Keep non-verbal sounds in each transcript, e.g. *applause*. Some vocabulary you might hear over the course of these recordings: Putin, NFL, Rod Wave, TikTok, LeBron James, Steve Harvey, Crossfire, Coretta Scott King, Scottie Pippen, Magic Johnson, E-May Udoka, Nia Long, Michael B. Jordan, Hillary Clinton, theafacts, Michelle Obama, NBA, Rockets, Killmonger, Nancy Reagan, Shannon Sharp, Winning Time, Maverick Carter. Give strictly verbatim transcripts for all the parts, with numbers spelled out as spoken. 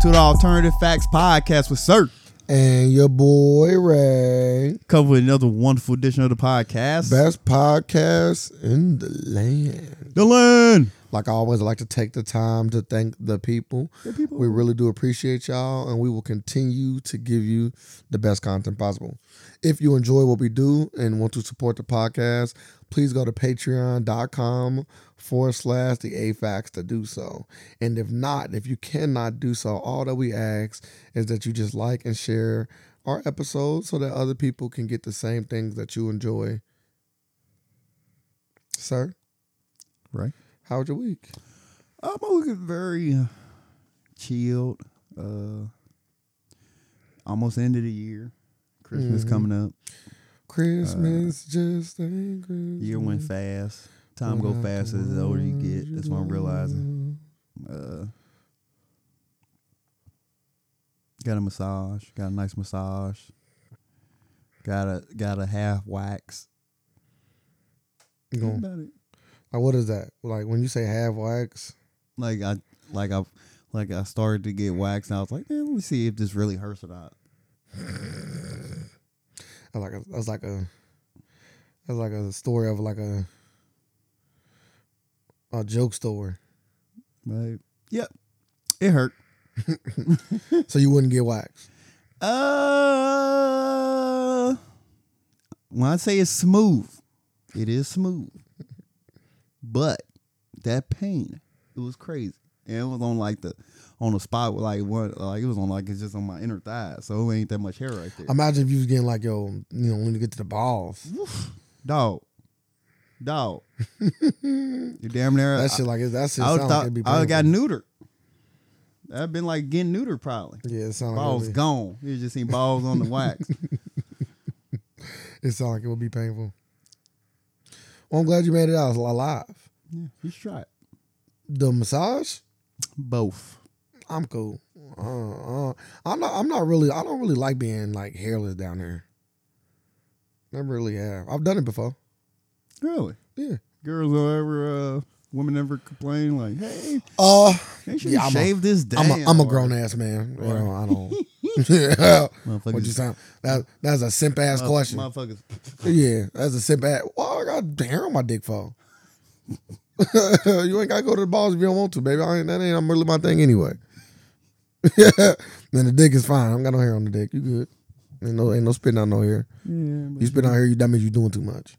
to the Alternative Facts Podcast with Sir and your boy Ray. Cover another wonderful edition of the podcast. Best podcast in the land. The land. Like I always like to take the time to thank the people. The people. We really do appreciate y'all, and we will continue to give you the best content possible. If you enjoy what we do and want to support the podcast, please go to patreon.com forward slash the A-Facts to do so. And if not, if you cannot do so, all that we ask is that you just like and share our episodes so that other people can get the same things that you enjoy. Sir? Right. How was your week? Um, my week is very uh, chilled. Uh, almost end of the year. Christmas mm-hmm. coming up. Christmas uh, just ain't Christmas. Year went fast. Time go faster as the older you get. That's what I'm realizing. Uh, got a massage. Got a nice massage. Got a got a half wax. You gonna, about it. Like what is that? Like when you say half wax? Like I like I like I started to get wax and I was like, man, let me see if this really hurts or not. I like a, that's like a that's like a story of like a. A joke story. Right. Yep. It hurt. So you wouldn't get waxed? Uh, when I say it's smooth, it is smooth. But that pain, it was crazy. And it was on like the on the spot where like one like it was on like it's just on my inner thigh. So it ain't that much hair right there. Imagine if you was getting like yo, you know, when you get to the balls. Oof. Dog. Dog, you're damn near. That shit like it, that shit. I would thought, like I got neutered. I've been like getting neutered probably. Yeah, it sounds like balls be... gone. You just seen balls on the wax. It sounds like it would be painful. Well, I'm glad you made it out alive. Yeah, you should try it. The massage, both. I'm cool. Uh, uh, I'm not. I'm not really. I don't really like being like hairless down here. Never really have. I've done it before. Really? Yeah. Girls will ever, uh, women ever complain like, hey, uh, they should yeah, shave a, this down. I'm a, I'm a grown-ass man. Right. You know, I don't. Yeah. What you sound? That, that's a simp-ass question. Motherfuckers. Yeah, that's a simp-ass. Well, I got hair on my dick for. You ain't got to go to the balls if you don't want to, baby. I ain't, that ain't really my thing anyway. Then the dick is fine. I don't got no hair on the dick. You good. Ain't no, ain't no spitting out no hair. Yeah, you spit out hair, you, that means you doing too much.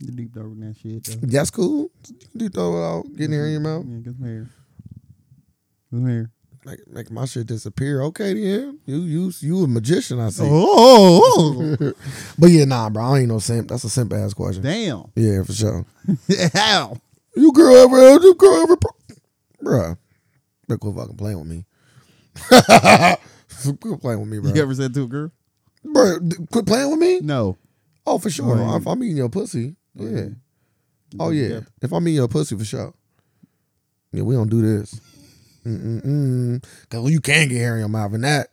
You deep throat and that shit, though. That's cool. Deep throat without getting hair in your mouth. Yeah, get some hair. Get some hair. Make, make my shit disappear. Okay, then. You you, you a magician, I see. Oh! But yeah, nah, bro. I ain't no simp. That's a simp-ass question. Damn. Yeah, for sure. How? You girl ever, you girl ever. Bruh. Quit fucking playing with me. Quit playing with me, bro. You ever said to a girl? Bro, quit playing with me? No. Oh, for sure. Oh, yeah. If I'm eating your pussy. Yeah. Oh, yeah. If I'm eating your pussy, for sure. Yeah, we don't do this. Mm-mm-mm. Because you can get hair in your mouth in that,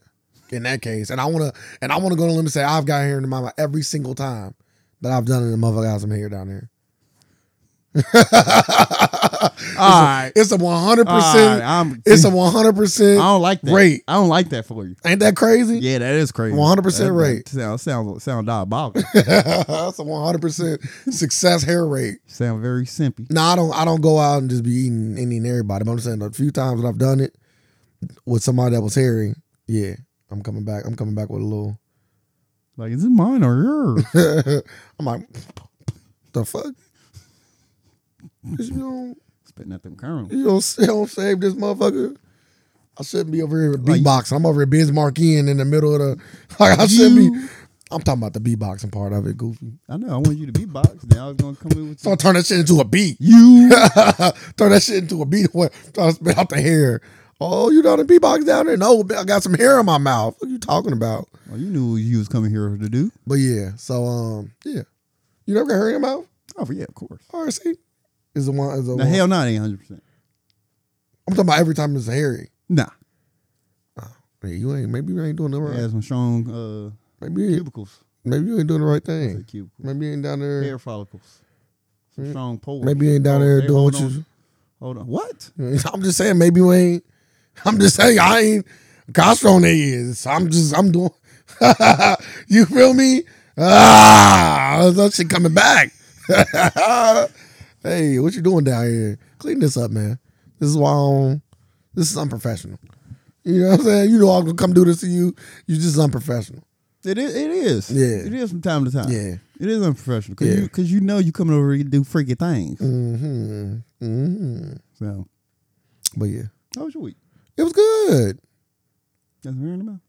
in that case. And I want to and I want to go to limit and say I've got hair in my mouth every single time that I've done it. The motherfucker got some hair down there. All right. It's a one hundred percent. Right, I'm, it's a one hundred percent I don't like that. Rate. I don't like that for you. Ain't that crazy? Yeah, that is crazy. one hundred percent that, rate. Sounds sound, sound diabolical. That's a one hundred percent success hair rate. Sound very simpy. No, I don't I don't go out and just be eating and eating everybody. But I'm saying a few times that I've done it with somebody that was hairy, yeah, I'm coming back. I'm coming back with a little. Like, is it mine or yours? I'm like, the fuck? You don't, spitting at them current. You don't, you don't save this motherfucker. I shouldn't be over here with like, beatboxing. I'm over here Bismarckian in the middle of the. Like I should be. I'm talking about the beatboxing part of it, Goofy. I know. I want you to beatbox. Then I was gonna come in with. So turn that shit into a beat. You turn that shit into a beat. What? Try to spit out the hair. Oh, you know the beatbox down there? No, I got some hair in my mouth. What are you talking about? Well, you knew you was coming here to do. But yeah, so um, yeah, you never got hair in your mouth? Oh yeah, of course. All right, see. Is the one? Is the now, one. Hell no, it ain't one hundred percent. I'm talking about every time it's hairy. Nah. Oh, man, you ain't, maybe you ain't doing the right thing. Yeah, some strong uh, maybe cubicles. Maybe you ain't doing the right thing. Maybe you ain't down there. Hair follicles. Some strong poles. Maybe you ain't down there doing what you. Hold on. What? I'm just saying, maybe you ain't. I'm just saying, I ain't Castro on their ears. I'm just, I'm doing, you feel me? Ah, that shit coming back. Hey, what you doing down here? Clean this up, man. This is why I don't, this is unprofessional. You know what I'm saying? You know I'm going to come do this to you. You just unprofessional. It is. It is. Yeah. It is from time to time. Yeah. It is unprofessional. Because yeah. you, you know you coming over to do freaky things. Mm-hmm. Mm-hmm. So. But yeah. How was your week? It was good. Nothing weird about?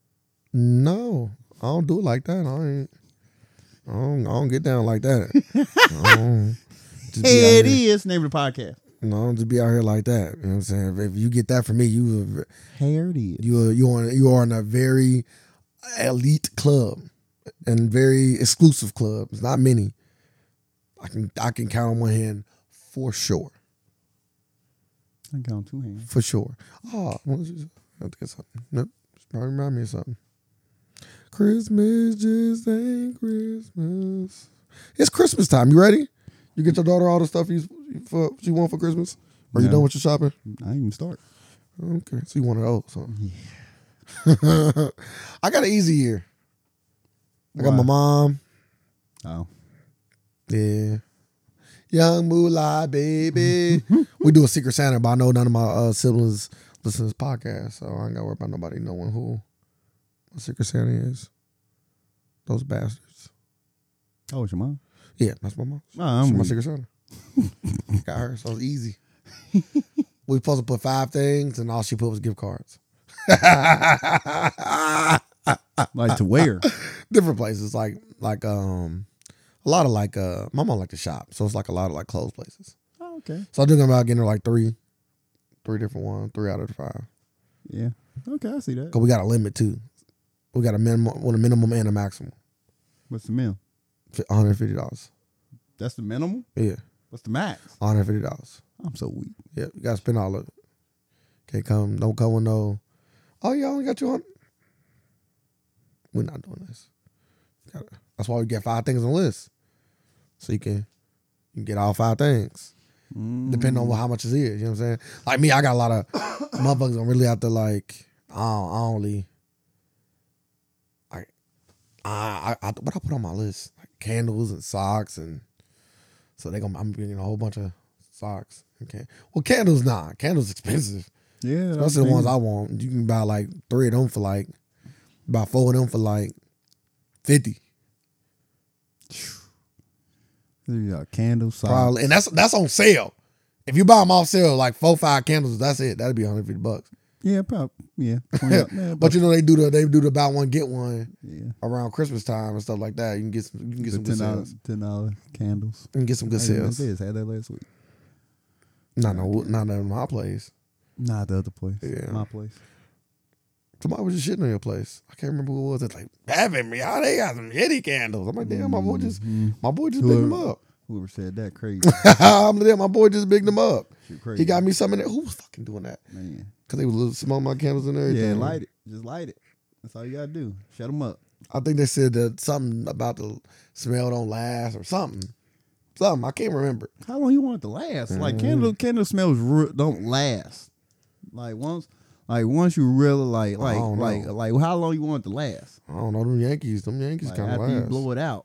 No. I don't do it like that. I ain't. I don't, I don't get down like that. I don't, hey, it here. Is. Name of the podcast. No, I don't just be out here like that. You know what I'm saying? If you get that from me, you. Here it is. You are, you are, you are in a very elite club and very exclusive club. It's not many. I can I can count on one hand for sure. I can count on two hands for sure. Oh, I have to get something. Nope, just probably remind me of something. Christmas just ain't Christmas. It's Christmas time. You ready? You get your daughter all the stuff you for she want for Christmas. Are no. you done with your shopping? I didn't even start. Okay, so you want it all? So yeah. I got an easy year. I Why? got my mom. Oh. Yeah. Young Moolah, baby. We do a Secret Santa, but I know none of my uh, siblings listen to this podcast, so I ain't got to worry about nobody knowing who my Secret Santa is. Those bastards. Oh, it's your mom? Yeah, that's my mom. Oh, I'm She's my Secret Santa. Got her, so it's easy. We supposed to put five things, and all she put was gift cards. Like to where? Different places, like like um, a lot of like uh, my mom like to shop, so it's like a lot of like clothes places. Oh, okay. So I'm thinking about getting her like three, three different ones, three out of the five. Yeah. Okay, I see that. Cause we got a limit too. We got a minimum, well, a minimum and a maximum. What's the minimum? One hundred fifty dollars. That's the minimum. Yeah. What's the max? One hundred fifty dollars. I'm so weak. Yeah, you gotta spend all of it. Can't come. Don't come with no. Oh, y'all only got two hundred. We're not doing this. That's why we get five things on the list. So you can, you can get all five things. Mm. Depending on how much it is. You know what I'm saying? Like me, I got a lot of motherfuckers I'm really out there like, I don't, I only, I, I, I, what I put on my list? Like candles and socks and, so they gonna, I'm getting a whole bunch of socks. Okay. Well, candles, nah. Candles expensive. Yeah, that's the ones I want. You can buy like three of them for like, buy four of them for like fifty. You got candles, probably, and that's that's on sale. If you buy them off sale, like four, five candles, that's it. That'd be one hundred fifty bucks. Yeah, probably. Yeah, yeah, but you know they do the they do the buy one get one yeah. around Christmas time and stuff like that. You can get some. You can get the some ten dollars, ten dollar candles. You can get some good sales. I had that last week. No, no, not at my place. Nah, the other place. Yeah. My place. Somebody was just shitting on your place. I can't remember who it was. It's like, having me, y'all, they got some shitty candles. I'm like, damn, my boy just mm-hmm. my boy just whoever, picked them up. Whoever said that, crazy. I'm like, damn, my boy just picked them up. He got me something. Who was fucking doing that? Man. Because they was smoking my candles and everything. Yeah, light it. Just light it. That's all you got to do. Shut them up. I think they said that something about the smell don't last or something. Something. I can't remember. How long you want it to last? Mm-hmm. Like, candle candle smells real, don't last. Like once, like once you really like, like, like, like, how long you want it to last? I don't know. Them Yankees, them Yankees like, kind of last. After you blow it out,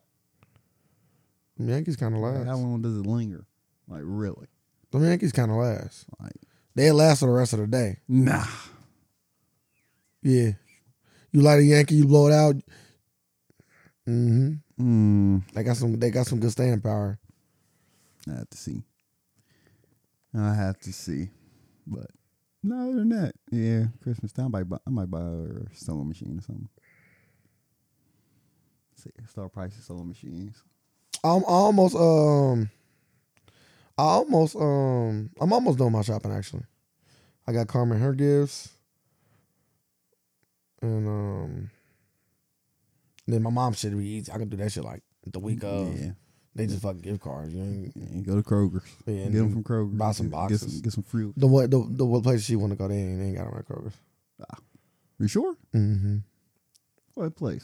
them Yankees kind of last. Like, how long does it linger? Like really? Them Yankees kind of last. Like they last for the rest of the day. Nah. Yeah, you light a Yankee, you blow it out. Mm-hmm. Mm. They got some. They got some good staying power. I have to see. I have to see, but. No, other than that, yeah, Christmas time. I might buy, I might buy a sewing machine or something. Start prices sewing machines. I'm almost um, I almost um, I'm almost done my shopping actually. I got Carmen her gifts, and um, then my mom should be easy. I can do that shit like the week of. Yeah. They just fucking gift cards. You know? Yeah, go to Kroger's. Yeah, get them from Kroger's. Buy some boxes. Get some, get some fruit. The what? The, the what place she want to go? They ain't, they ain't got them at Kroger's. Ah, you sure? Mm-hmm. What place?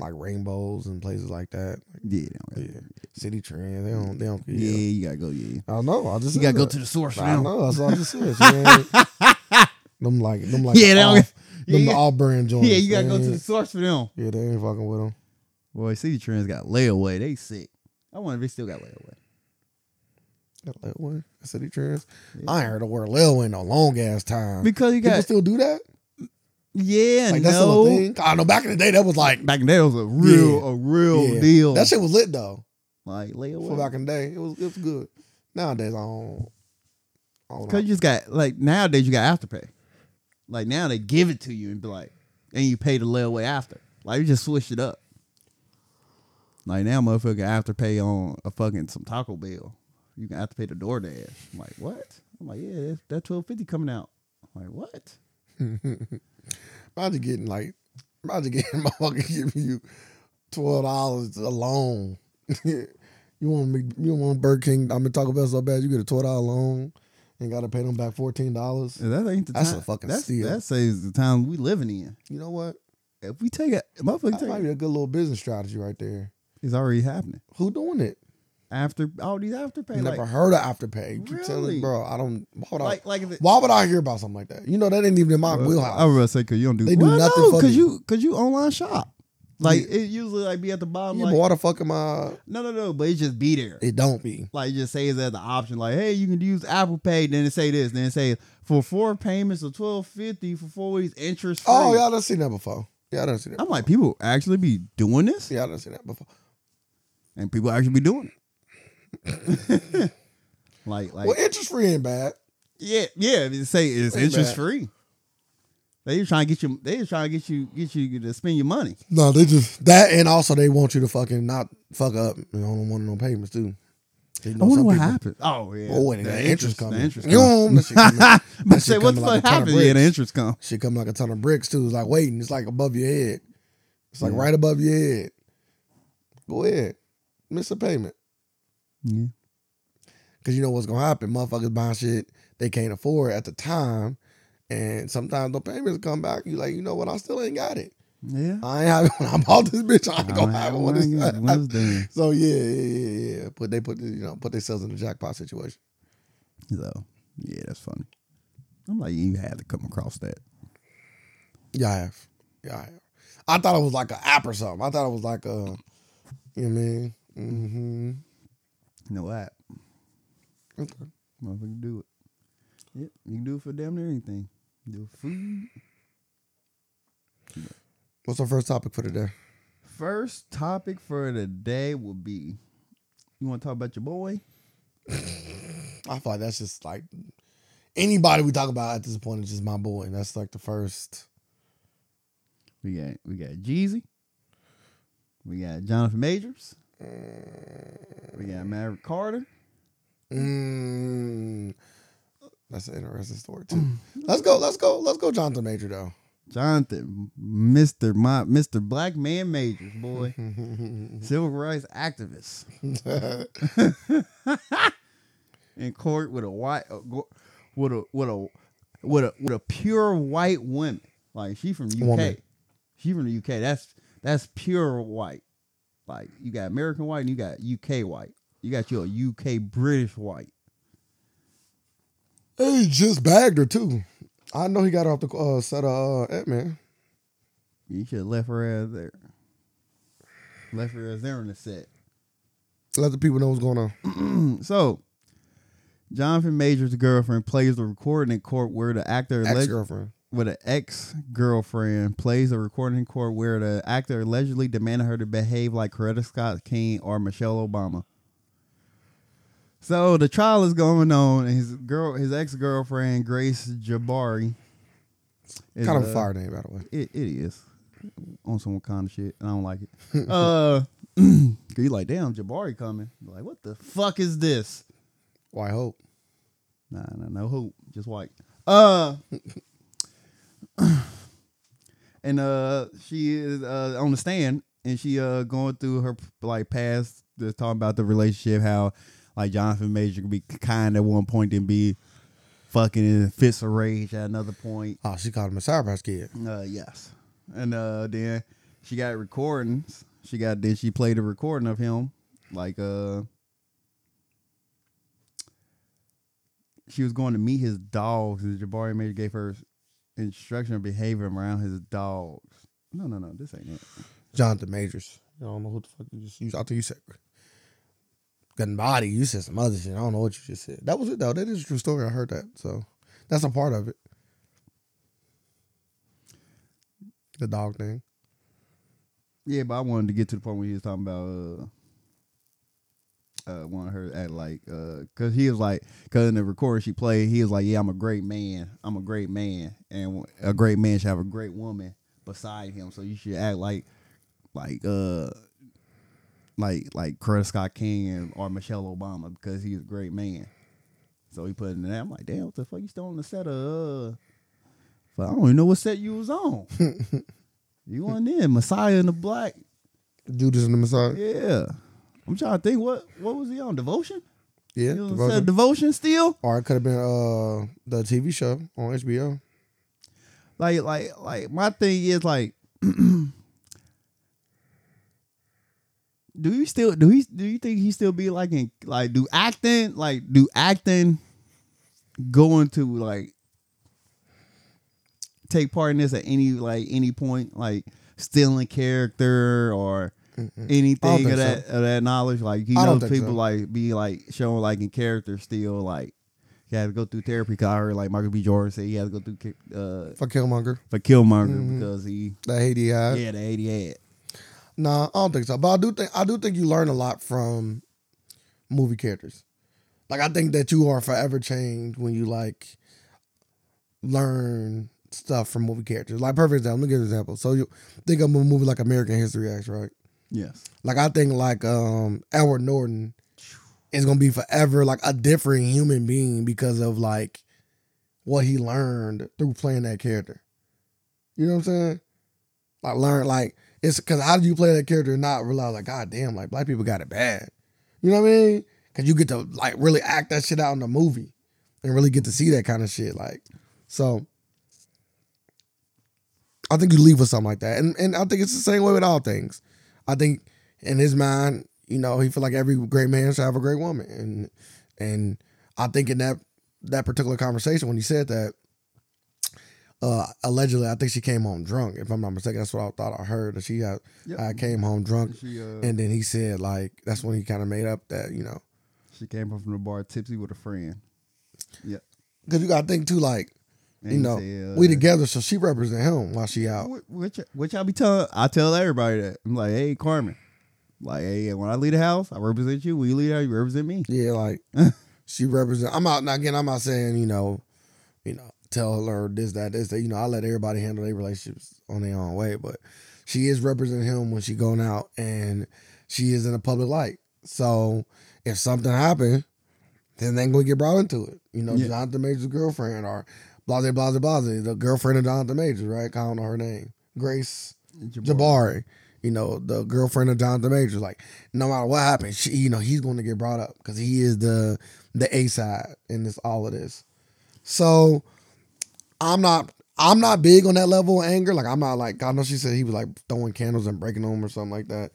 Like Rainbows and places like that. Yeah, they don't yeah. City Trend. They don't. They don't. Yeah, yeah, you gotta go. Yeah, I know. I just you gotta that. go to the source. I now. know. That's all I just said. Them like them like yeah, the, all, yeah, them the all-brand joints. Yeah, you gotta go to the source for them. Yeah, they ain't fucking with them. Boy, City Trends got layaway. They sick. I wonder if they still got layaway. Got layaway? City Trends? Yeah. I ain't heard the word layaway in a long ass time. Because you got people still do that? Yeah, like, no. That's still a thing? I know back in the day that was like back in the day it was a real, yeah, a real yeah. deal. That shit was lit though. Like layaway. For back in the day, it was it was good. Nowadays I don't. I don't Cause you just got like nowadays you got afterpay. Like now they give it to you and be like, and you pay the layaway after. Like you just switch it up. Like now, motherfucker, afterpay on a fucking some taco bill. You can have to pay the DoorDash. I'm like, what? I'm like, yeah, that twelve fifty coming out. I'm like, what? Roger getting like, Roger getting motherfucker giving you twelve dollars alone. You want me? You want Burger King? I'm gonna Taco Bell so bad. You get a twelve dollar loan and gotta pay them back fourteen dollars. That ain't the time. That's a fucking that's, steal. That saves the time we living in. You know what? If we take it, motherfucker, that take might be a good little business strategy right there. It's already happening. Who doing it? After all these afterpay, you like, never heard of afterpay. Keep really? Telling, bro, I don't. Hold on. Like, like it, why would I hear about something like that? You know, that ain't even in my well, wheelhouse. I was gonna say because you don't do. They do well, nothing no, for cause you. Because you, you online shop. Like it usually like be at the bottom. Yeah, like, but why the fuck am I? No, no, no. But it just be there. It don't be. Like it just says as the option. Like, hey, you can use Apple Pay. Then it say this. Then it say for four payments of twelve fifty for four weeks interest free. Oh, y'all done seen that before. Yeah, I done seen that. I'm before. Like, people actually be doing this. Yeah, I done seen that before. And people actually be doing it. like, like. Well, interest free ain't bad. Yeah, yeah. It say it's it interest bad. Free. They just trying to get you. They just trying to get you, get you to spend your money. No, they just that, and also they want you to fucking not fuck up on one of them payments too. You know, I wonder what people, happened. Oh yeah, oh, and the, the interest, interest coming. The interest coming. But say what the fuck happened? Yeah, the interest coming. Shit coming like a ton of bricks too. It's like waiting. It's like above your head. It's like yeah. right above your head. Go ahead, miss a payment. Yeah, because you know what's gonna happen. Motherfuckers buying shit they can't afford at the time. And sometimes the payments come back. You like, you know what? I still ain't got it. Yeah, I ain't have it when I bought this bitch. I ain't I gonna have it when it's so yeah, yeah, yeah, yeah. But they put you know put themselves in the jackpot situation. So yeah, that's funny. I'm like, you had to come across that. Yeah, I have. Yeah, I have. I thought it was like an app or something. I thought it was like a, you know what I mean? Mm-hmm. No app. Okay, motherfucker, do it. Yep, you can do it for damn near anything. Do food. What's our first topic for today? First topic for today will be, you want to talk about your boy? I feel like that's just like anybody we talk about at this point is just my boy. And that's like the first. We got we got Jeezy. We got Jonathan Majors. Mm. We got Maverick Carter. Mmm. That's an interesting story too. Let's go, let's go, let's go, Jonathan Major though. Jonathan, Mister My, Mister Black Man Majors, boy, civil rights activist, in court with a white, with a with a with a with a pure white woman. Like she from U K, woman. She from the U K. That's that's pure white. Like you got American white and you got U K white. You got your U K British white. He just bagged her too. I know he got off the uh, set of uh, Ant-Man. You should have left her ass there. Left her ass there on the set. Let the people know what's going on. So, Jonathan Majors' girlfriend plays the recording in court where the actor ex-girlfriend alleg- with an ex-girlfriend plays the recording in court where the actor allegedly demanded her to behave like Coretta Scott King or Michelle Obama. So the trial is going on, and his girl, his ex girlfriend Grace Jabbari, is, kind of a fire name, by the way. It, it is on some kind of shit, and I don't like it. uh, you like, damn, Jabbari coming? You're like, what the fuck is this? White hope? Nah, nah, no hope, just white. Uh, and uh, she is uh on the stand, and she uh going through her like past, just talking about the relationship, how. Like Jonathan Major could be kind at one point and be fucking in fits of rage at another point. Oh, she called him a Sour Patch Kid. Uh, yes. And uh, then she got recordings. She got then she played a recording of him. Like uh, she was going to meet his dogs. Jabbari Major gave her instruction or behavior around his dogs. No, no, no. This ain't it. Jonathan Majors. I don't know who the fuck you just used. I think you said Gunbody. You said some other shit. I don't know what you just said. That was it, though. That is a true story. I heard that. So that's a part of it. The dog thing. Yeah, but I wanted to get to the point where he was talking about... Uh, Uh, wanted her to act like, uh, cause he was like, cause in the recording she played, he was like, yeah, I'm a great man, I'm a great man, and a great man should have a great woman beside him. So you should act like, like, uh, like, like Coretta Scott King and or Michelle Obama because he's a great man. So he put it in that. I'm like, damn, what the fuck you still on the set of? Uh, I don't even know what set you was on. You on there, Messiah in the Black, Judas in the Messiah, yeah. I'm trying to think what what was he on? Devotion? Yeah. You know Devotion. Said Devotion still? Or it could have been uh the T V show on H B O. Like like like my thing is like do you still do he do you think he still be like in like do acting like do acting go into like take part in this at any like any point like stealing character or anything of that so. of that knowledge, like he knows people so. like be like showing like in character still, like he had to go through therapy. Cause I heard like Michael B. Jordan said he had to go through uh, for Killmonger for Killmonger mm-hmm. because he the eighty had yeah the eighty had. Nah, I don't think so, but I do think I do think you learn a lot from movie characters. Like I think that you are forever changed when you like learn stuff from movie characters. Like perfect example, let me give you an example. So you think of a movie like American History X, right? Yes. Like, I think, like, um, Edward Norton is going to be forever, like, a different human being because of, like, what he learned through playing that character. You know what I'm saying? Like, learn, like, it's because how do you play that character and not realize, like, God damn, like, black people got it bad. You know what I mean? Because you get to, like, really act that shit out in the movie and really get to see that kind of shit. Like, so I think you leave with something like that. And, and I think it's the same way with all things. I think in his mind, you know, he feel like every great man should have a great woman. And and I think in that that particular conversation when he said that, uh, allegedly, I think she came home drunk. If I'm not mistaken, that's what I thought I heard. That she had, yep. I came home drunk. She, uh, and then he said, like, that's when he kind of made up that, you know. She came home from the bar tipsy with a friend. Yeah. Because you got to think, too, like, you know, said, uh, we together, so she represent him while she out. Which, which I be telling, I tell everybody that I'm like, hey, Carmen, like, hey, when I leave the house, I represent you. When you leave the house, you represent me. Yeah, like she represent. I'm out now. Again, I'm not saying you know, you know, tell her this, that, this, that. You know, I let everybody handle their relationships on their own way, but she is representing him when she going out and she is in a public light. So if something happened, then they ain't gonna get brought into it. You know, yeah. Jonathan Major's girlfriend or. Blase, blase, blase, the girlfriend of Jonathan Majors, right? I don't know her name. Grace Jabbari. Jabbari, you know, the girlfriend of Jonathan Majors. Like, no matter what happens, she, you know, he's going to get brought up because he is the the A side in this all of this. So, I'm not I'm not big on that level of anger. Like, I'm not like I know she said he was like throwing candles and breaking them or something like that.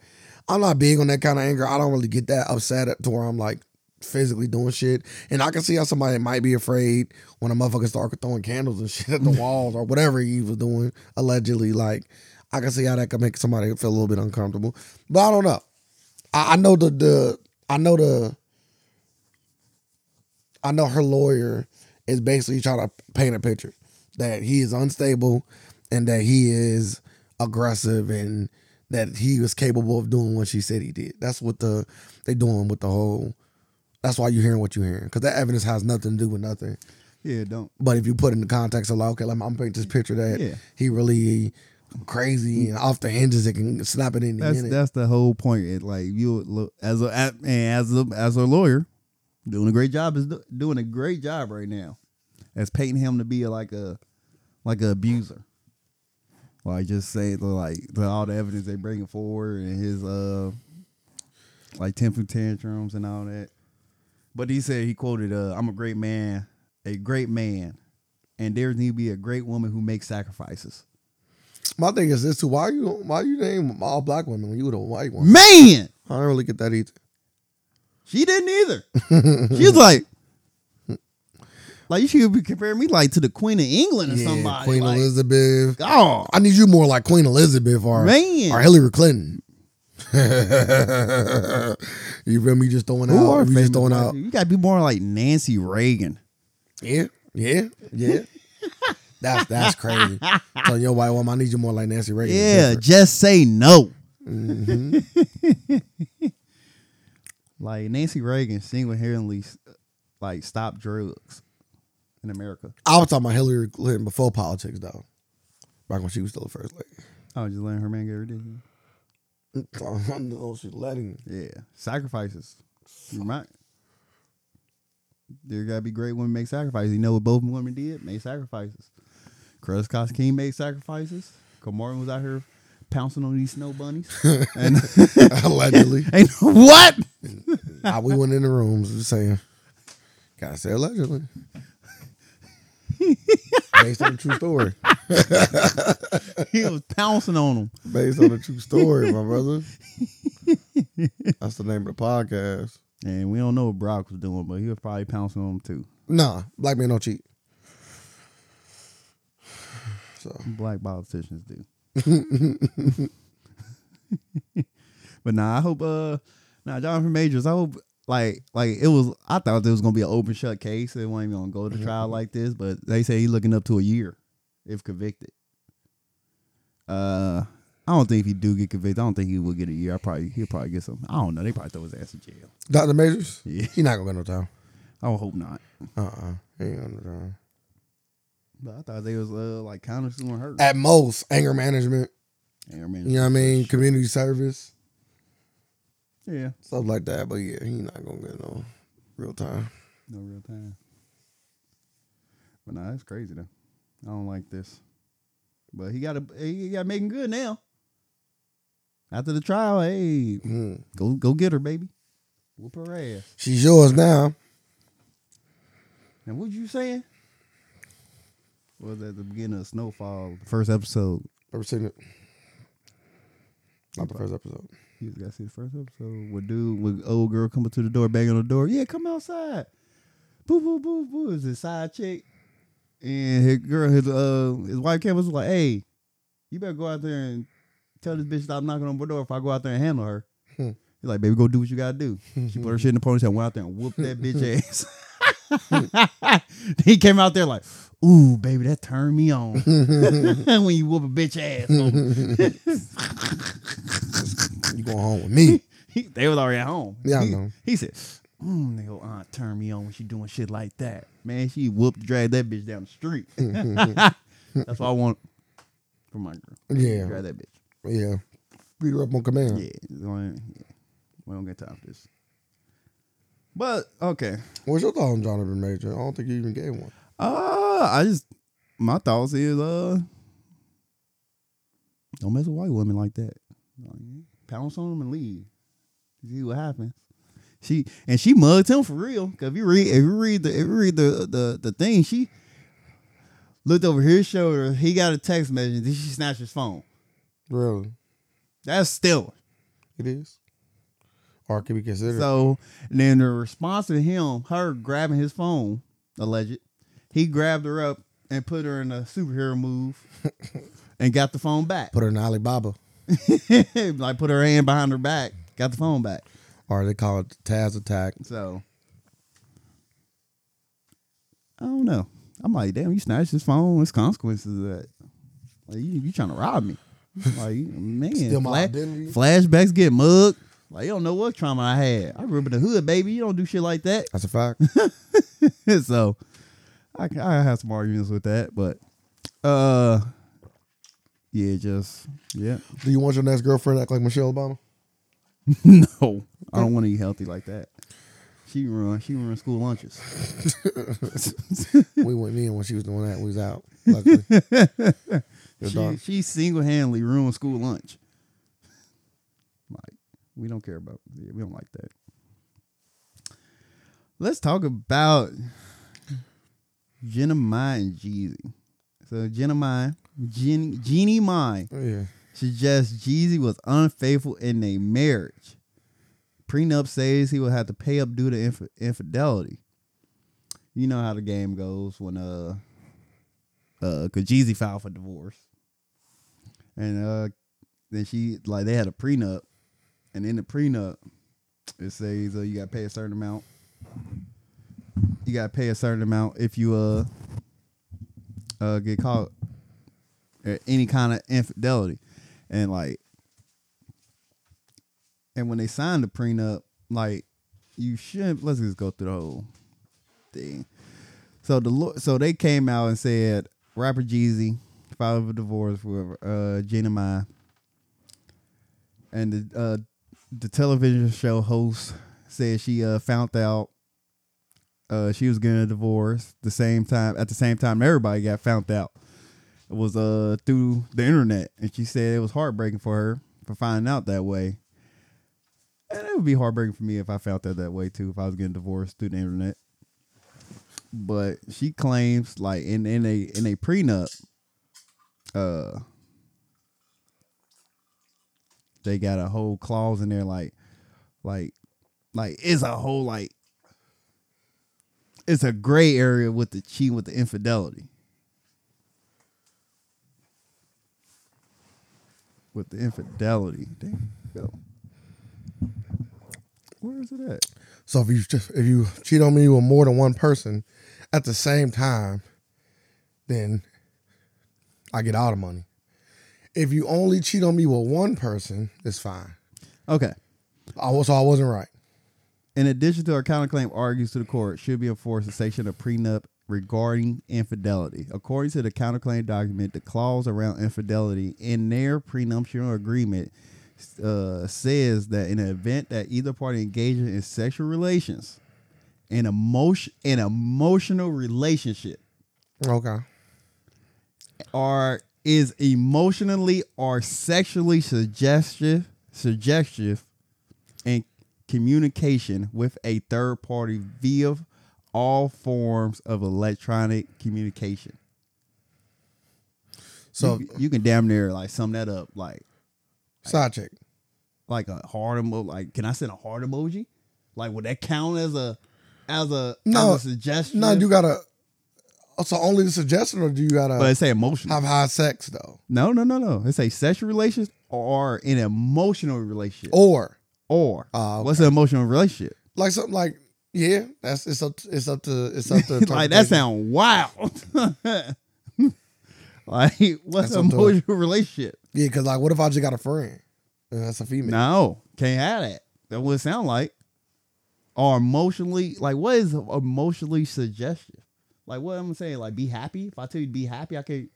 I'm not big on that kind of anger. I don't really get that upset to where I'm like. Physically doing shit, and I can see how somebody might be afraid when a motherfucker start throwing candles and shit at the walls or whatever he was doing allegedly. Like, I can see how that could make somebody feel a little bit uncomfortable, but I don't know. I, I know the the I know the I know her lawyer is basically trying to paint a picture that he is unstable and that he is aggressive and that he was capable of doing what she said he did. That's what the they doing with the whole. That's why you're hearing what you're hearing, because that evidence has nothing to do with nothing. Yeah, it don't. But if you put it in the context of, like, okay, let me I'm paint this picture that yeah. he really crazy and off the hinges, it can snap it in the that's, minute. That's the whole point. It, like you, as a as a as a lawyer, doing a great job is doing a great job right now. That's painting him to be like a like an abuser. Like just say like all the evidence they bringing forward and his uh like temper tantrums and all that. But he said, he quoted, uh, I'm a great man, a great man, and there need to be a great woman who makes sacrifices. My thing is this, too. Why you why you name all black women when you the white one? Man! I don't really get that either. She didn't either. She was like, Like, you should be comparing me like to the Queen of England or yeah, somebody. Queen like, Elizabeth. Oh, I need you more like Queen Elizabeth or, Man. or Hillary Clinton. You feel me? Just throwing Who out. You just throwing out. You gotta be more like Nancy Reagan. Yeah, yeah, yeah. That's that's crazy. Telling your white woman, I need you more like Nancy Reagan. Yeah, just say no. Mm-hmm. Like Nancy Reagan single-handedly like stopped drugs in America. I was talking about Hillary Clinton before politics, though. Back when she was still the first lady. Oh, just letting her man get ridiculous. I know she's letting. Yeah, sacrifices. You might. There gotta be great women make sacrifices. You know what both women did? Made sacrifices. Coretta Scott King made sacrifices. Kamara was out here pouncing on these snow bunnies. And allegedly. And what? Nah, we went in the rooms. Just saying. Gotta say allegedly. Based on a true story. He was pouncing on them. Based on a true story, my brother. That's the name of the podcast. And we don't know what Brock was doing, but he was probably pouncing on them too. Nah, black men don't cheat. So black politicians do. But nah, I hope uh nah Jonathan Majors, I hope Like, like it was. I thought there was gonna be an open shut case. It wasn't even gonna go to trial like this. But they say he's looking up to a year if convicted. Uh, I don't think if he do get convicted, I don't think he will get a year. I probably he'll probably get some. I don't know. They probably throw his ass in jail. Doctor Majors, yeah, he's not gonna go no time. I would hope not. Uh, uh-uh. He ain't gonna go no time. But I thought they was uh, like counseling her. At most, anger management. Anger management. You know what I mean? Sure. Community service. Yeah. Stuff like that. But yeah, he's not going to get no real time. No real time. But nah, that's crazy though. I don't like this. But he got a, he got making good now. After the trial, hey, mm. go go get her, baby. Whoop her ass. She's yours now. And what you saying? Was at the beginning of Snowfall, the first episode. Ever seen it? Not the first episode. You gotta see the first episode. What dude? What old girl coming to the door, banging on the door? Yeah, come outside. Boo, boo, boo, boo. Is his side chick, and his girl, his uh, his wife came up was like, "Hey, you better go out there and tell this bitch stop knocking on my door. If I go out there and handle her, hmm. He's like, baby, go do what you gotta do." She put her shit in the ponytail, went out there and whooped that bitch ass. He came out there like, "Ooh, baby, that turned me on." When you whoop a bitch ass. You going home with me? He, they was already at home. Yeah, he, I know. He said, mm, "They go aunt turn me on when she doing shit like that." Man, she whooped, dragged that bitch down the street. That's what I want for my girl. Yeah, drag that bitch. Yeah, beat her up on command. Yeah, yeah. We don't get time for this. But okay, what's your thought on Jonathan Major? I don't think you even gave one. Uh I just my thoughts is uh, don't mess with white women like that. Pounce on him and leave. See what happens. She and she mugged him for real. Cause if you read, if you read the, if you read the, the, the thing, she looked over his shoulder. He got a text message. Then she snatched his phone. Really? That's stealing. It is. Or it could be considered. So and then the response to him, her grabbing his phone, alleged. He grabbed her up and put her in a superhero move, and got the phone back. Put her in Alibaba. Like put her hand behind her back, got the phone back. Or they call it the Taz attack. So I don't know. I'm like, damn, you snatched his phone. What's consequences of that? Like you, you trying to rob me? Like man, flash, flashbacks, get mugged. Like you don't know what trauma I had. I remember the hood, baby. You don't do shit like that. That's a fact. So I I have some arguments with that, but uh. Yeah, just, yeah. Do you want your next girlfriend to act like Michelle Obama? No. I don't want to eat healthy like that. She run she run school lunches. We went in when she was doing that. We was out. Luckily. She, she single-handedly ruined school lunch. Like, we don't care about it. We don't like that. Let's talk about Jeannie Mai and Jeezy. So, Jeannie Mai. Jeannie, Jeannie Mai oh, yeah. suggests Jeezy was unfaithful in their marriage. Prenup says he will have to pay up due to inf- infidelity. you know how the game goes when uh uh cause Jeezy filed for divorce. And uh then she like they had a prenup, and in the prenup it says uh, you gotta pay a certain amount. You gotta pay a certain amount if you uh uh get caught at any kind of infidelity. And like and when they signed the prenup, like you should let's just go through the whole thing. So the so they came out and said rapper Jeezy filed for divorce with uh, Jeannie Mai, and the uh, the television show host said she uh, found out uh, she was getting a divorce the same time at the same time everybody got found out. It was uh through the internet, and she said it was heartbreaking for her for finding out that way, and it would be heartbreaking for me if I found out that way too if I was getting divorced through the internet. But she claims, like in, in a in a prenup, uh, they got a whole clause in there, like, like, like it's a whole like, it's a gray area with the cheat with the infidelity, with the infidelity. Dang, go. Where is it at? So if you just if you cheat on me with more than one person at the same time, then I get all the money. If you only cheat on me with one person, it's fine. Okay. I was, so I wasn't right. In addition to her counterclaim, argues to the court should be enforced a section of prenup regarding infidelity. According to the counterclaim document, the clause around infidelity in their prenuptial agreement Uh, says that in the event that either party engages in sexual relations, an emotion, an emotional relationship, okay, or is emotionally or sexually suggestive, suggestive, and communication with a third party via all forms of electronic communication. So you, you can damn near like sum that up like. Side check, like a heart emoji. Like, can I send a heart emoji? Like, would that count as a as a no as a suggestion? No, you gotta. So only the suggestion, or do you gotta? But it say emotional. Have high sex though. No, no, no, no. It say sexual relations or an emotional relationship. Or or uh, okay. What's an emotional relationship? Like something like yeah. That's it's up to, it's up to it's up to like that sound wild. Like, what's an emotional relationship? Yeah, because, like, what if I just got a friend? And that's a female. No, can't have that. That's what it sound like. Or emotionally, like, what is emotionally suggestive? Like, what I'm saying, like, be happy? If I tell you to be happy, I can't,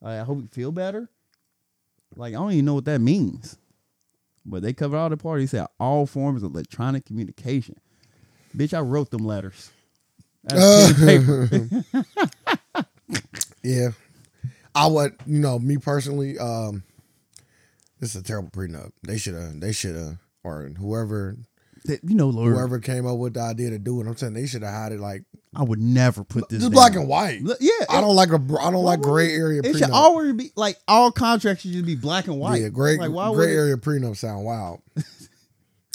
like, I hope you feel better. Like, I don't even know what that means. But they covered all the parties, said all forms of electronic communication. Bitch, I wrote them letters. That's uh, paper. Yeah. I would, you know, me personally, um, this is a terrible prenup. They should have, they should have, or whoever, they, you know, Lord, whoever came up with the idea to do it. I'm saying they should have had it like. I would never put this. Just black and white. Yeah, I don't like a, I don't like gray area. It prenup. Should always be like all contracts should just be black and white. Yeah, gray, like, why gray area it? Prenup sound wild.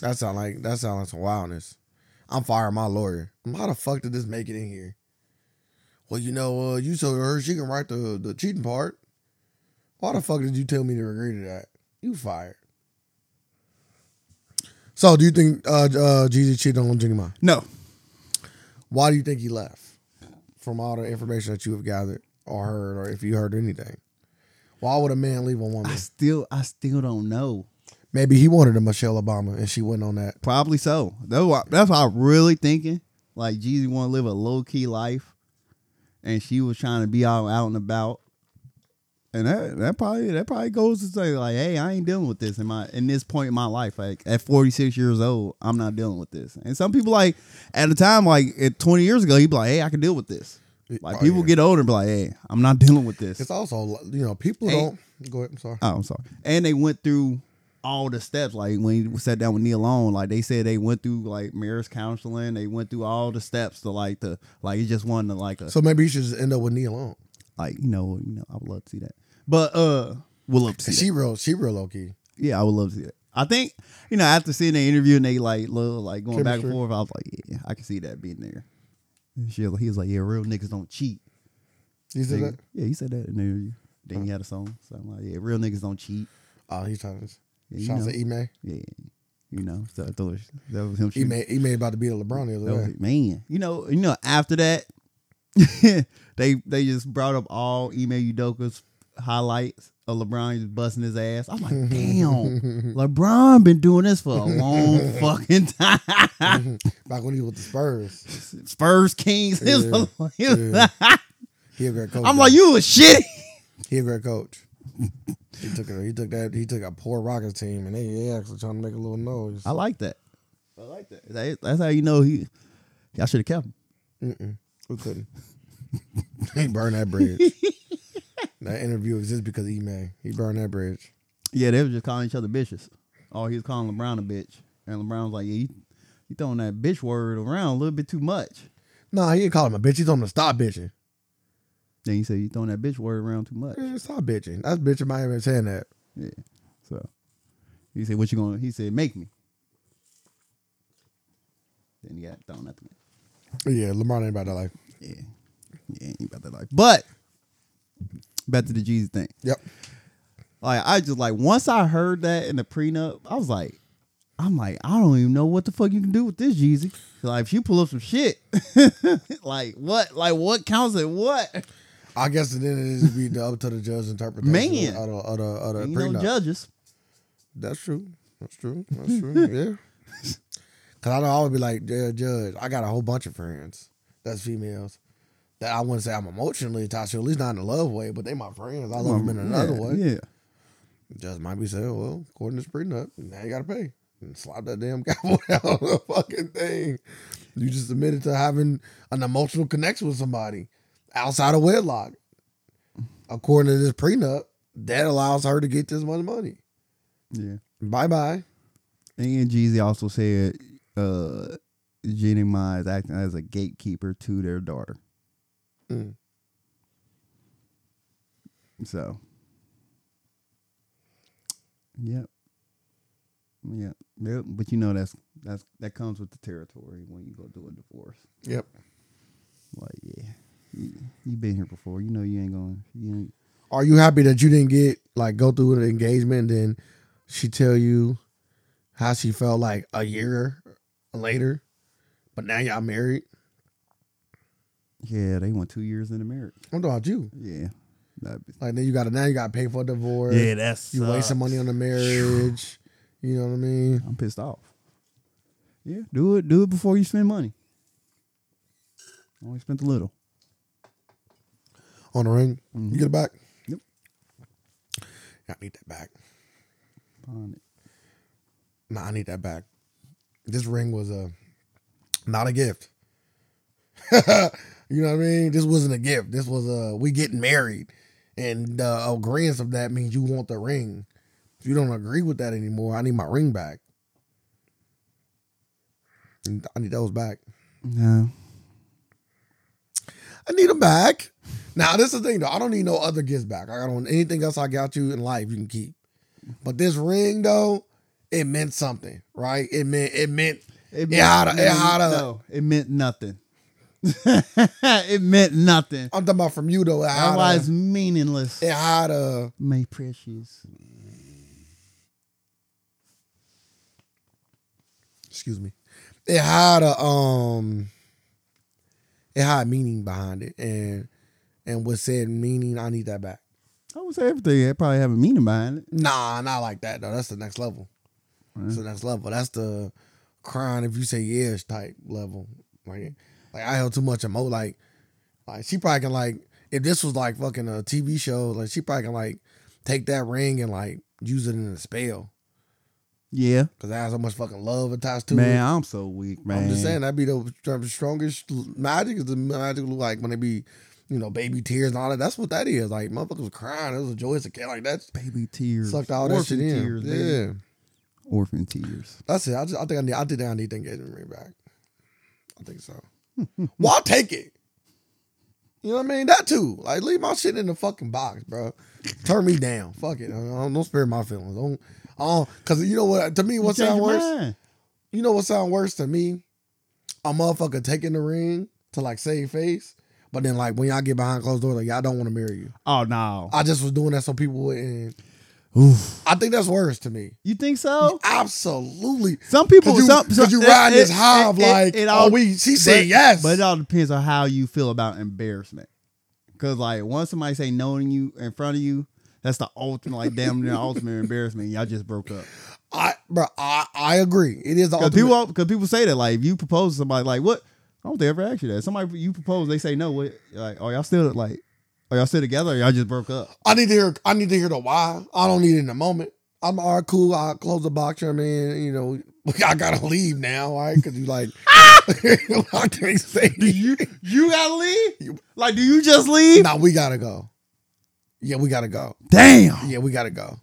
that sound like that sound like some wildness. I'm firing my lawyer. How the fuck did this make it in here? Well, you know, uh, you told her she can write the the cheating part. Why the fuck did you tell me to agree to that? You fired. So, do you think uh, uh, Jeezy cheated on Jeannie Mai? No. Why do you think he left? From all the information that you have gathered or heard, or if you heard anything, why would a man leave a woman? I still, I still don't know. Maybe he wanted a Michelle Obama, and she went on that. Probably so. That's what, that's what I'm really thinking. Like Jeezy want to live a low key life. And she was trying to be all out and about, and that, that probably that probably goes to say like, hey, I ain't dealing with this in my in this point in my life. Like at forty-six years old, I'm not dealing with this. And some people like at the time, like at twenty years ago, he'd be like, hey, I can deal with this. Like oh, people yeah. get older and be like, hey, I'm not dealing with this. It's also you know people and, don't go ahead. I'm sorry. Oh, I'm sorry. And they went through all the steps. Like when he sat down with Nia Long, like they said they went through like marriage counseling. They went through all the steps to like the like. He just wanted to like. A, so maybe you should just end up with Nia Long. Like you know, you know, I would love to see that. But uh, we'll love to see. She that. real, she real low key. Yeah, I would love to see that. I think you know after seeing the interview and they like little like going Chemistry. back and forth. I was like, yeah, I can see that being there. And she was, he was like, yeah, real niggas don't cheat. He said that? Yeah, he said that in the interview. Then he had a song. So I'm like, yeah, real niggas don't cheat. Oh, he's trying to. Yeah, Shout out to E-May. Yeah. You know, so I thought that was him. E-May, E-May about to be a LeBron the other day. Man. You know, you know, after that, they they just brought up all E-May Udoka's highlights of LeBron just busting his ass. I'm like, damn, LeBron been doing this for a long fucking time. Back when he was with the Spurs. Spurs Kings. Yeah. He was, he was, yeah. He a great coach. I'm though. Like, you a shitty. He a great coach. He took a, he took that he took a poor Rockets team and they, they actually trying to make a little noise. I like that. I like that. that that's how you know he. Y'all should have kept him. Mm-mm. We couldn't. He burned that bridge. That interview exists because E-Man. He burned that bridge. Yeah, they were just calling each other bitches. Oh, he was calling LeBron a bitch, and LeBron was like, "Yeah, you, you throwing that bitch word around a little bit too much." Nah, he didn't call him a bitch. He told him to stop bitching. Then he said, "You throwing that bitch word around too much." Yeah, stop bitching. That's bitching. My ever saying that. Yeah. So he said, "What you going?" He said, "Make me." Then he got thrown at me. Yeah, LeBron ain't about that life. Yeah, yeah, ain't about that life. But back to the Jeezy thing. Yep. Like I just like once I heard that in the prenup, I was like, I'm like, I don't even know what the fuck you can do with this Jeezy. Like if you pull up some shit, like what, like what counts and what. I guess it is be up to the judge's interpretation. Man, of the, of the, of the ain't no judges. That's true. That's true. That's true. Yeah. Cause I don't always be like, yeah, judge. I got a whole bunch of friends that's females that I wouldn't say I'm emotionally attached to. At least not in a love way, but they my friends. I love them in another yeah, way. Yeah. Judge might be saying, well, according to this prenup, now you gotta pay and slap that damn cowboy out of the fucking thing. You just admitted to having an emotional connection with somebody outside of wedlock. According to this prenup, that allows her to get this much money. Yeah. Bye bye. And Jeezy also said uh, Jeannie Mai is acting as a gatekeeper to their daughter. Mm. So. Yep. Yep. Yep. But you know that's that's that comes with the territory when you go do a divorce. Yep. Like yeah. You've you been here before. You know you ain't going. You ain't. Are you happy that you didn't get like go through an engagement? Then she tell you how she felt like a year later, but now y'all married. Yeah, they went two years into marriage. I'm talking about you. Yeah, like then you got to now you got to pay for a divorce. Yeah, that's you wasting money on the marriage. You know what I mean? I'm pissed off. Yeah, do it. Do it before you spend money. Only spent a little. On the ring, mm-hmm. You get it back. Yep, I need that back. On it. Nah, I need that back. This ring was a not a gift. You know what I mean? This wasn't a gift. This was a we getting married, and the uh, agreeance of that means you want the ring. If you don't agree with that anymore, I need my ring back. I need those back. No, I need them back. Now, this is the thing, though. I don't need no other gifts back. I don't want anything else I got you in life you can keep. But this ring, though, it meant something, right? It meant, it meant, it meant, it had a, it had a, no, it meant nothing. It meant nothing. I'm talking about from you, though. It had a, it's meaningless. It had a. My precious. Excuse me. It had a, um, it had meaning behind it. And. And what said meaning, I need that back. I would say everything. It probably have a meaning behind it. Nah, not like that, though. That's the next level. Right. That's the next level. That's the crying if you say yes type level. Like, like I held too much emotion. Like, like, she probably can, like, if this was, like, fucking a T V show, like, she probably can, like, take that ring and, like, use it in a spell. Yeah. Because I have so much fucking love attached to man, it. Man, I'm so weak, man. I'm just saying, that'd be the strongest magic is the magic, like, when it be... You know, baby tears and all that. That's what that is. Like, motherfuckers was crying. It was a joyous account. Like, that's... Baby tears. Sucked all orphan that shit in. Tears, yeah. Baby. Orphan tears. That's it. I, just, I think I need I think I need the engagement ring back. I think so. Well, I'll take it. You know what I mean? That too. Like, leave my shit in the fucking box, bro. Turn me down. Fuck it. I don't, don't spare my feelings. Don't... I don't... Because you know what... To me, what sound worse? Mind. You know what sound worse to me? A motherfucker taking the ring... to like save face. But then like when y'all get behind closed doors, like y'all don't want to marry you. Oh no. I just was doing that so people wouldn't. Oof. I think that's worse to me. You think so? Absolutely. Some people, because you, some, some, you ride this high of like, it, it all, oh, we, she but, said yes. But it all depends on how you feel about embarrassment. Because like once somebody say no to you in front of you, that's the ultimate, like damn near ultimate embarrassment. Y'all just broke up. I, bro, I, I agree. It is the ultimate. People, because people say that like if you propose to somebody, like what? I don't think they ever ask you that. Somebody you propose, they say no. What? Like, oh y'all still like. Are y'all still together or y'all just broke up? I need to hear I need to hear the why. I don't need it in the moment. I'm all right, cool. I'll close the box, I mean, you know, I gotta leave now, all right? Because you like I can't say you you gotta leave? Like, do you just leave? Nah, we gotta go. Yeah, we gotta go. Damn. Yeah, we gotta go.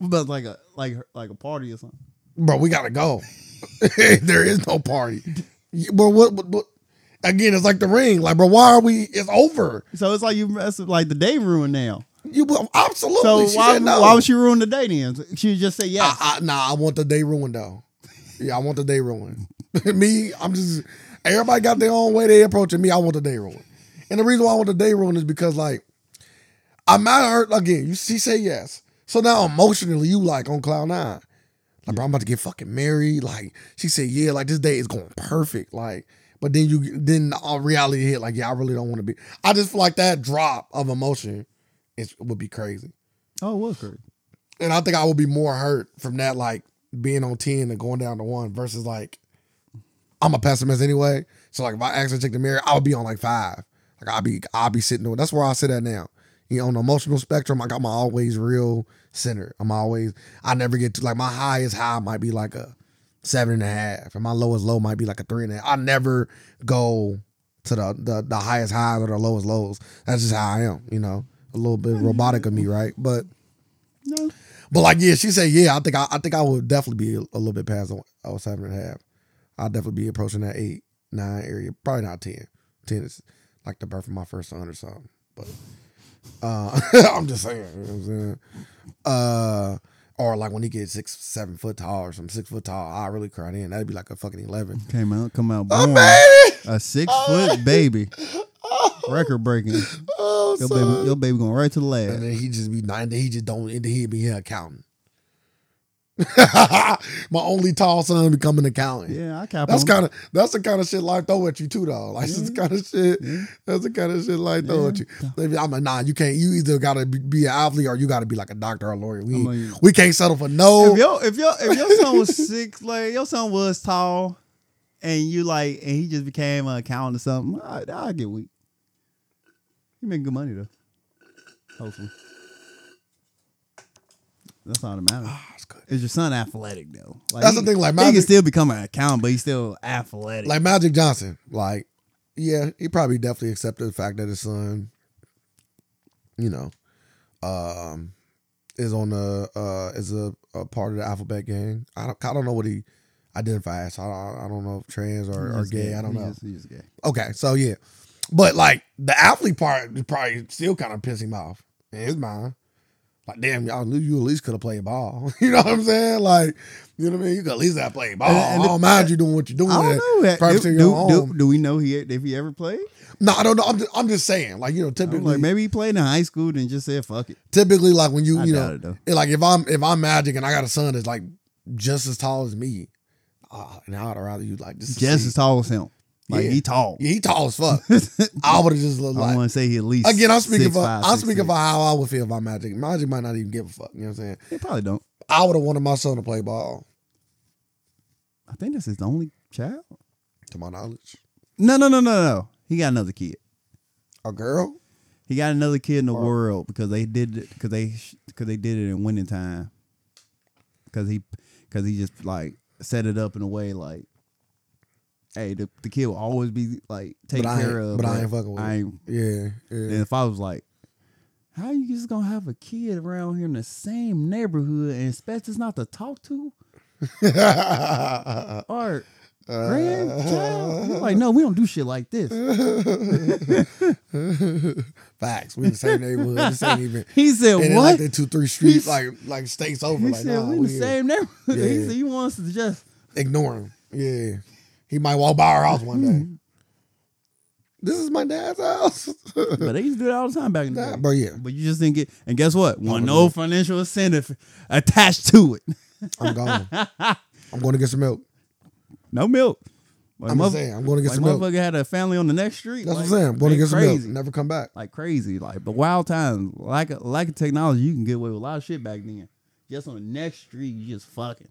But like a like like a party or something. Bro, we gotta go. There is no party. But what what, what again, it's like the ring. Like, bro, why are we? It's over. So it's like you messed up, like the day ruined now. You absolutely. So she why, no. why would she ruin the day then? She would just say yes. I, I, nah, I want the day ruined though. Yeah, I want the day ruined. Me, I'm just. Everybody got their own way they approaching me. I want the day ruined, and the reason why I want the day ruined is because like I'm out of her again. You she say yes. So now emotionally, you like on cloud nine. Like, bro, I'm about to get fucking married. Like she said, yeah. Like this day is going perfect. Like. But then you, then all reality hit like, yeah, I really don't want to be. I just feel like that drop of emotion is would be crazy. Oh, it was crazy. And I think I would be more hurt from that, like being on ten and going down to one versus like, I'm a pessimist anyway. So like, if I actually take the mirror, I would be on like five. Like I'll be, I'll be sitting there. That's where I sit at now. You know, on the emotional spectrum, I got my always real center. I'm always, I never get to like my highest high might be like a seven and a half, and my lowest low might be like a three and a half. I never go to the, the the highest highs or the lowest lows. That's just how I am, you know. A little bit robotic of me, right? But no, but like yeah, she said yeah. I think I, I think I would definitely be a, a little bit past a seven and a half. I'll definitely be approaching that eight, nine area. Probably not ten. Ten is like the birth of my first son or something. But uh, I'm just saying. You know what I'm saying? Uh. Or like when he gets six, seven foot tall or some six foot tall, I really cry then. That'd be like a fucking eleven. Came out, come out born. Oh, a six oh, foot baby. Oh, record breaking. Oh, your, baby, your baby going right to the lab. And then he just be nine. He just don't, and then he'd be here accounting. My only tall son become an accountant. Yeah, I can't. That's kind of that's the kind of shit life throw at you too, though. Like yeah. That's the kind of shit. Yeah. That's the kind of shit life throw yeah. at you. I'm like, nah, you can't. You either gotta be, be an athlete or you gotta be like a doctor or a lawyer. We like, we can't settle for no. If your if your if your son was six, like your son was tall, and you like, and he just became an accountant or something, I, I get weak. You make good money though, hopefully. That's not a matter. Oh, that's good. Is your son athletic though? Like, that's he, the thing. Like Magic, he can still become an accountant, but he's still athletic. Like Magic Johnson. Like, yeah, he probably definitely accepted the fact that his son, you know, um, is on the uh, is a, a part of the alphabet gang. I don't, I don't know what he identifies as. So I don't, I don't know if trans or, or gay. gay. I don't he know. Just, he's gay. Okay, so yeah, but like the athlete part is probably still kind of piss him off in his mind. Like, damn, y'all knew you at least could have played ball. You know what I'm saying? Like, you know what I mean? You could at least have played ball. And, and I don't it, mind you doing what you're doing. I don't know. That. Do, do, do, do we know he if he ever played? No, I don't know. I'm just, I'm just saying. Like, you know, typically. Like, maybe he played in high school and just said, fuck it. Typically, like, when you, I you know. It, like, if I'm if I'm Magic and I got a son that's, like, just as tall as me, uh, and I'd rather you, like, just as tall as him. Like yeah. he tall, yeah, he tall as fuck. I would have just looked like. I want to say he at least again. I'm speaking for. I'm speaking six. for how I would feel about Magic. Magic might not even give a fuck. You know what I'm saying? They probably don't. I would have wanted my son to play ball. I think that's his only child, to my knowledge. No, no, no, no, no. He got another kid. A girl. He got another kid in the or, world because they did it because they because they did it in Winning Time. Because he because he just like set it up in a way like. Hey, the, the kid will always be like taken care of. But, but I ain't fucking with I ain't, it. Yeah, yeah. And if I was like, how you just gonna have a kid around here in the same neighborhood and expect us not to talk to? Or uh, grandchild? You're like, no, we don't do shit like this. Facts. We in the same neighborhood. This ain't even. He said, and what? Like the two, three streets, like, like states over. He like, said, nah, we in the here. Same neighborhood. Yeah. He said, you want us to just ignore him. Yeah. He might walk by our house one day. This is my dad's house. But they used to do that all the time back in the nah, day. Bro, yeah. But you just didn't get, and guess what? One no financial incentive attached to it. I'm gone. I'm going to get some milk. No milk. Like I'm mother- saying, I'm going to get like some milk. Motherfucker had a family on the next street. That's like, what I'm saying. I'm going to get some crazy. milk. Never come back. Like crazy. Like, but wild times. Like a, like a technology, you can get away with a lot of shit back then. Just on the next street, you just fucking.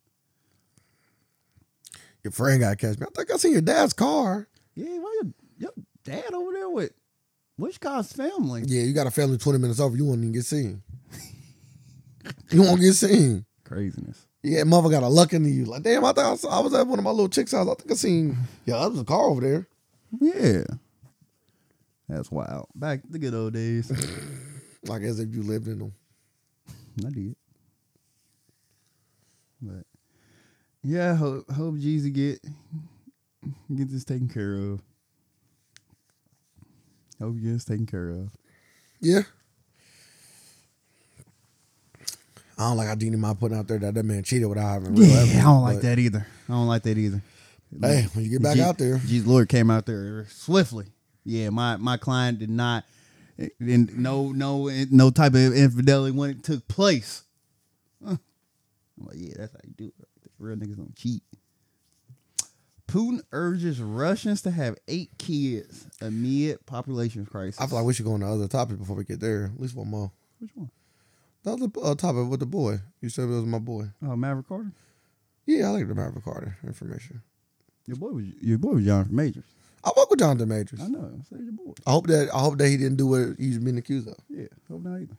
Your friend got to catch me. I think I seen your dad's car. Yeah, why your, your dad over there with Wishcott's family? Yeah, you got a family twenty minutes over. You won't even get seen. You won't get seen. Craziness. Yeah, mother got a luck into you. Like, damn, I thought I was, I was at one of my little chicks' house. I think I seen your other car over there. Yeah. That's wild. Back the good old days. Like as if you lived in them. I did. But yeah, hope hope Jeezy get get this taken care of. Hope he gets taken care of. Yeah. I don't like how Jeannie Mai putting out there that that man cheated without having real evidence. Yeah, I don't like that either. I don't like that either. Hey, when you get back G- out there, Jeezy Lord came out there swiftly. Yeah, my my client did not, and no no no type of infidelity when it took place. Huh. I'm like, yeah, that's how you do it. Real niggas don't cheat. Putin urges Russians to have eight kids amid population crisis. I feel like we should go on to other topic before we get there. At least one more. Which one? The other uh, topic with the boy. You said it was my boy. Oh, uh, Maverick Carter? Yeah, I like the Maverick Carter information. Your boy was your boy was Jonathan Majors. I work with Jonathan Majors. I know. I your boy. I hope that I hope that he didn't do what he's been accused of. Yeah, hope not either.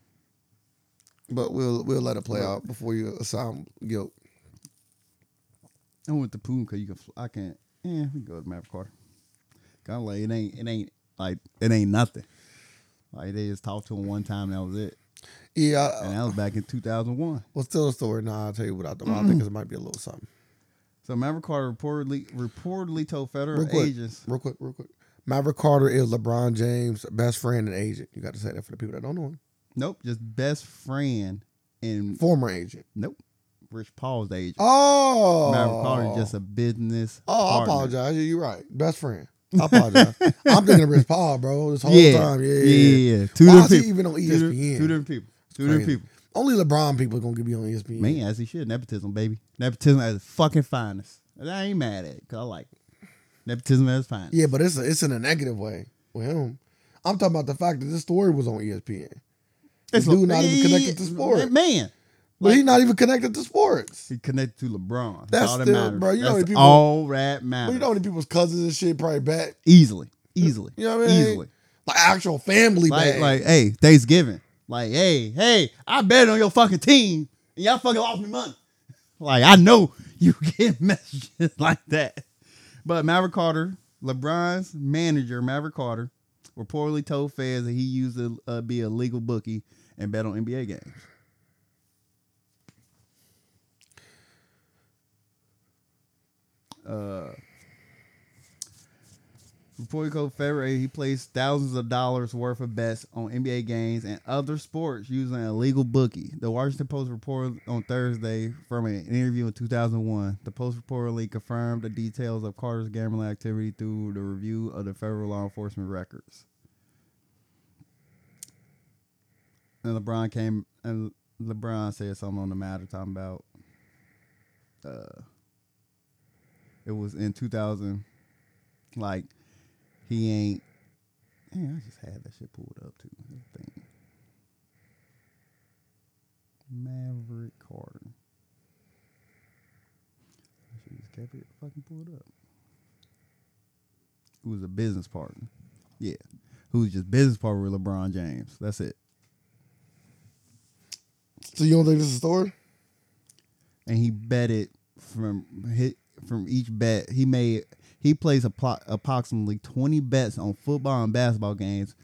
But we'll we'll let it play out before you assign guilt. I went to Putin because you can. I can't. Yeah, we can go to Maverick Carter. Kind of like it ain't. It ain't like it ain't nothing. Like they just talked to him one time. And that was it. Yeah, I, and that was back in two thousand one. Well, still a story. Nah, I'll tell you what I, I think it might be a little something. So Maverick Carter reportedly reportedly told federal real quick, agents. Real quick, real quick. Maverick Carter is LeBron James' best friend and agent. You got to say that for the people that don't know him. Nope, just best friend and former agent. Nope. Rich Paul's agent. Oh, Maverick Carter just a business. Oh, partner. I apologize. You're right. Best friend. I apologize. I'm thinking of Rich Paul, bro. This whole yeah. time, yeah, yeah, yeah. Two different people. Even on E S P N. Two different, two different people. Two different people. Only LeBron people are gonna be on E S P N. Man, as he should. Nepotism, baby. Nepotism at its fucking finest. And I ain't mad at it because I like it. Nepotism at its finest. Yeah, but it's a, it's in a negative way with him. I'm talking about the fact that this story was on E S P N. This dude not even connected to sports. Man. But like, he's not even connected to sports. He connected to LeBron. That's all that still, matters. Bro, you That's know people, all that matters. Well, you know how many people's cousins and shit probably back? Easily. Easily. You know what I mean? Easily. Like actual family like, back. Like, hey, Thanksgiving. Like, hey, hey, I bet on your fucking team. And y'all fucking lost me money. Like, I know you get messages like that. But Maverick Carter, LeBron's manager, Maverick Carter, reportedly told feds that he used to uh, be a legal bookie and bet on N B A games. Uh, reported code February, he placed thousands of dollars worth of bets on N B A games and other sports using a legal bookie. The Washington Post reported on Thursday from an interview in two thousand one. The Post reportedly confirmed the details of Carter's gambling activity through the review of the federal law enforcement records. And LeBron came and LeBron said something on the matter, talking about uh. It was in two thousand, like, he ain't, man, I just had that shit pulled up, too. Thing. Maverick Carter. I should just kept it fucking pulled up. Who was a business partner. Yeah. Who was just business partner with LeBron James. That's it. So you don't think this is a story? And he bet it from hit. From each bet, he made he plays pl- approximately twenty bets on football and basketball games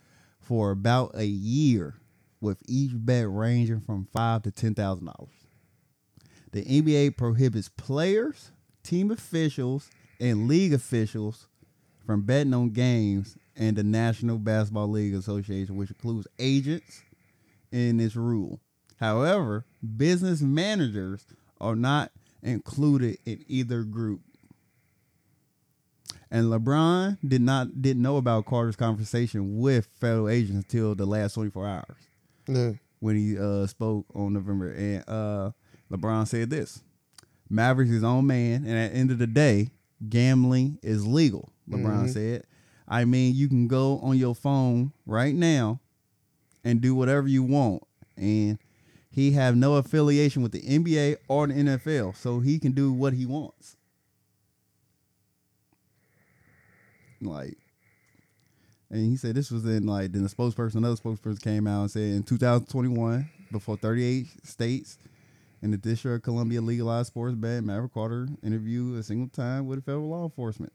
for about a year, with each bet ranging from five to ten thousand dollars. The N B A prohibits players, team officials, and league officials from betting on games, and the National Basketball League Association, which includes agents, in this rule. However, business managers are not included in either group. And LeBron did not didn't know about Carter's conversation with federal agents until the last twenty-four hours yeah. when he uh, spoke on November. And uh, LeBron said this: Maverick's his own man, and at the end of the day, gambling is legal. LeBron mm-hmm. said, "I mean, you can go on your phone right now and do whatever you want, and he have no affiliation with the N B A or the N F L, so he can do what he wants." Like, and he said this was in like, then the spokesperson, another spokesperson came out and said in two thousand twenty-one, before thirty-eight states in the District of Columbia legalized sports betting, Maverick Carter interviewed a single time with federal law enforcement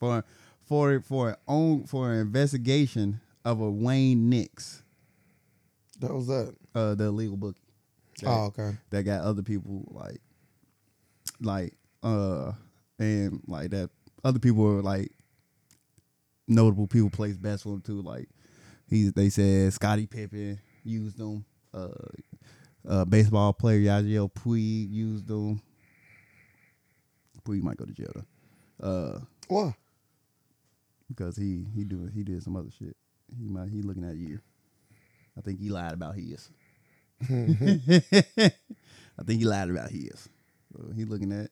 for for for own for an investigation of a Wayne Nix. That was that uh, the illegal bookie. That, oh, okay. That got other people like, like uh, and like that other people were like. Notable people plays best with him too. Like he, they said Scottie Pippen used them. Uh, uh, baseball player Yadier Puig used them. Puig might go to jail though. Uh, Why? Because he he do he did some other shit. He might he looking at a year. I think he lied about his. I think he lied about his. So he looking at,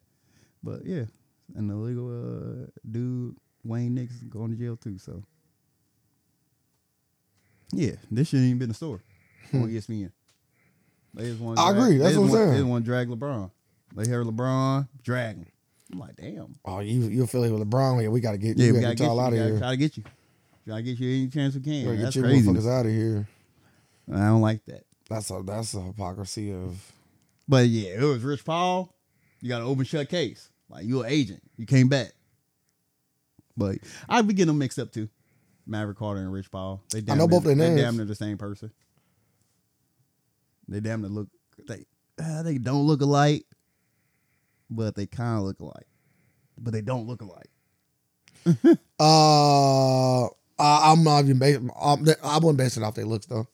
but yeah, and the legal uh, dude. Wayne Nix is going to jail too, so yeah, this shouldn't even been a story on E S P N. They just want. I drag, agree. That's what I'm saying. They want to drag LeBron. They heard LeBron drag him. I'm like, damn. Oh, you you affiliate with LeBron? Yeah, we got to get. Yeah, you we got to get y'all out of here. Try to get you. Try to get you any chance we can. That's get your crazy. Motherfuckers out of here. I don't like that. That's a that's a hypocrisy of. But yeah, it was Rich Paul. You got an open shut case. Like you an agent. You came back. But I be getting them mixed up too. Maverick Carter and Rich Paul. They damn I know near, both their names. They damn near the same person. They damn near look. They uh, they don't look alike, but they kind of look alike. But they don't look alike. uh, I, I'm not even based. I'm, I wouldn't base it off their looks though.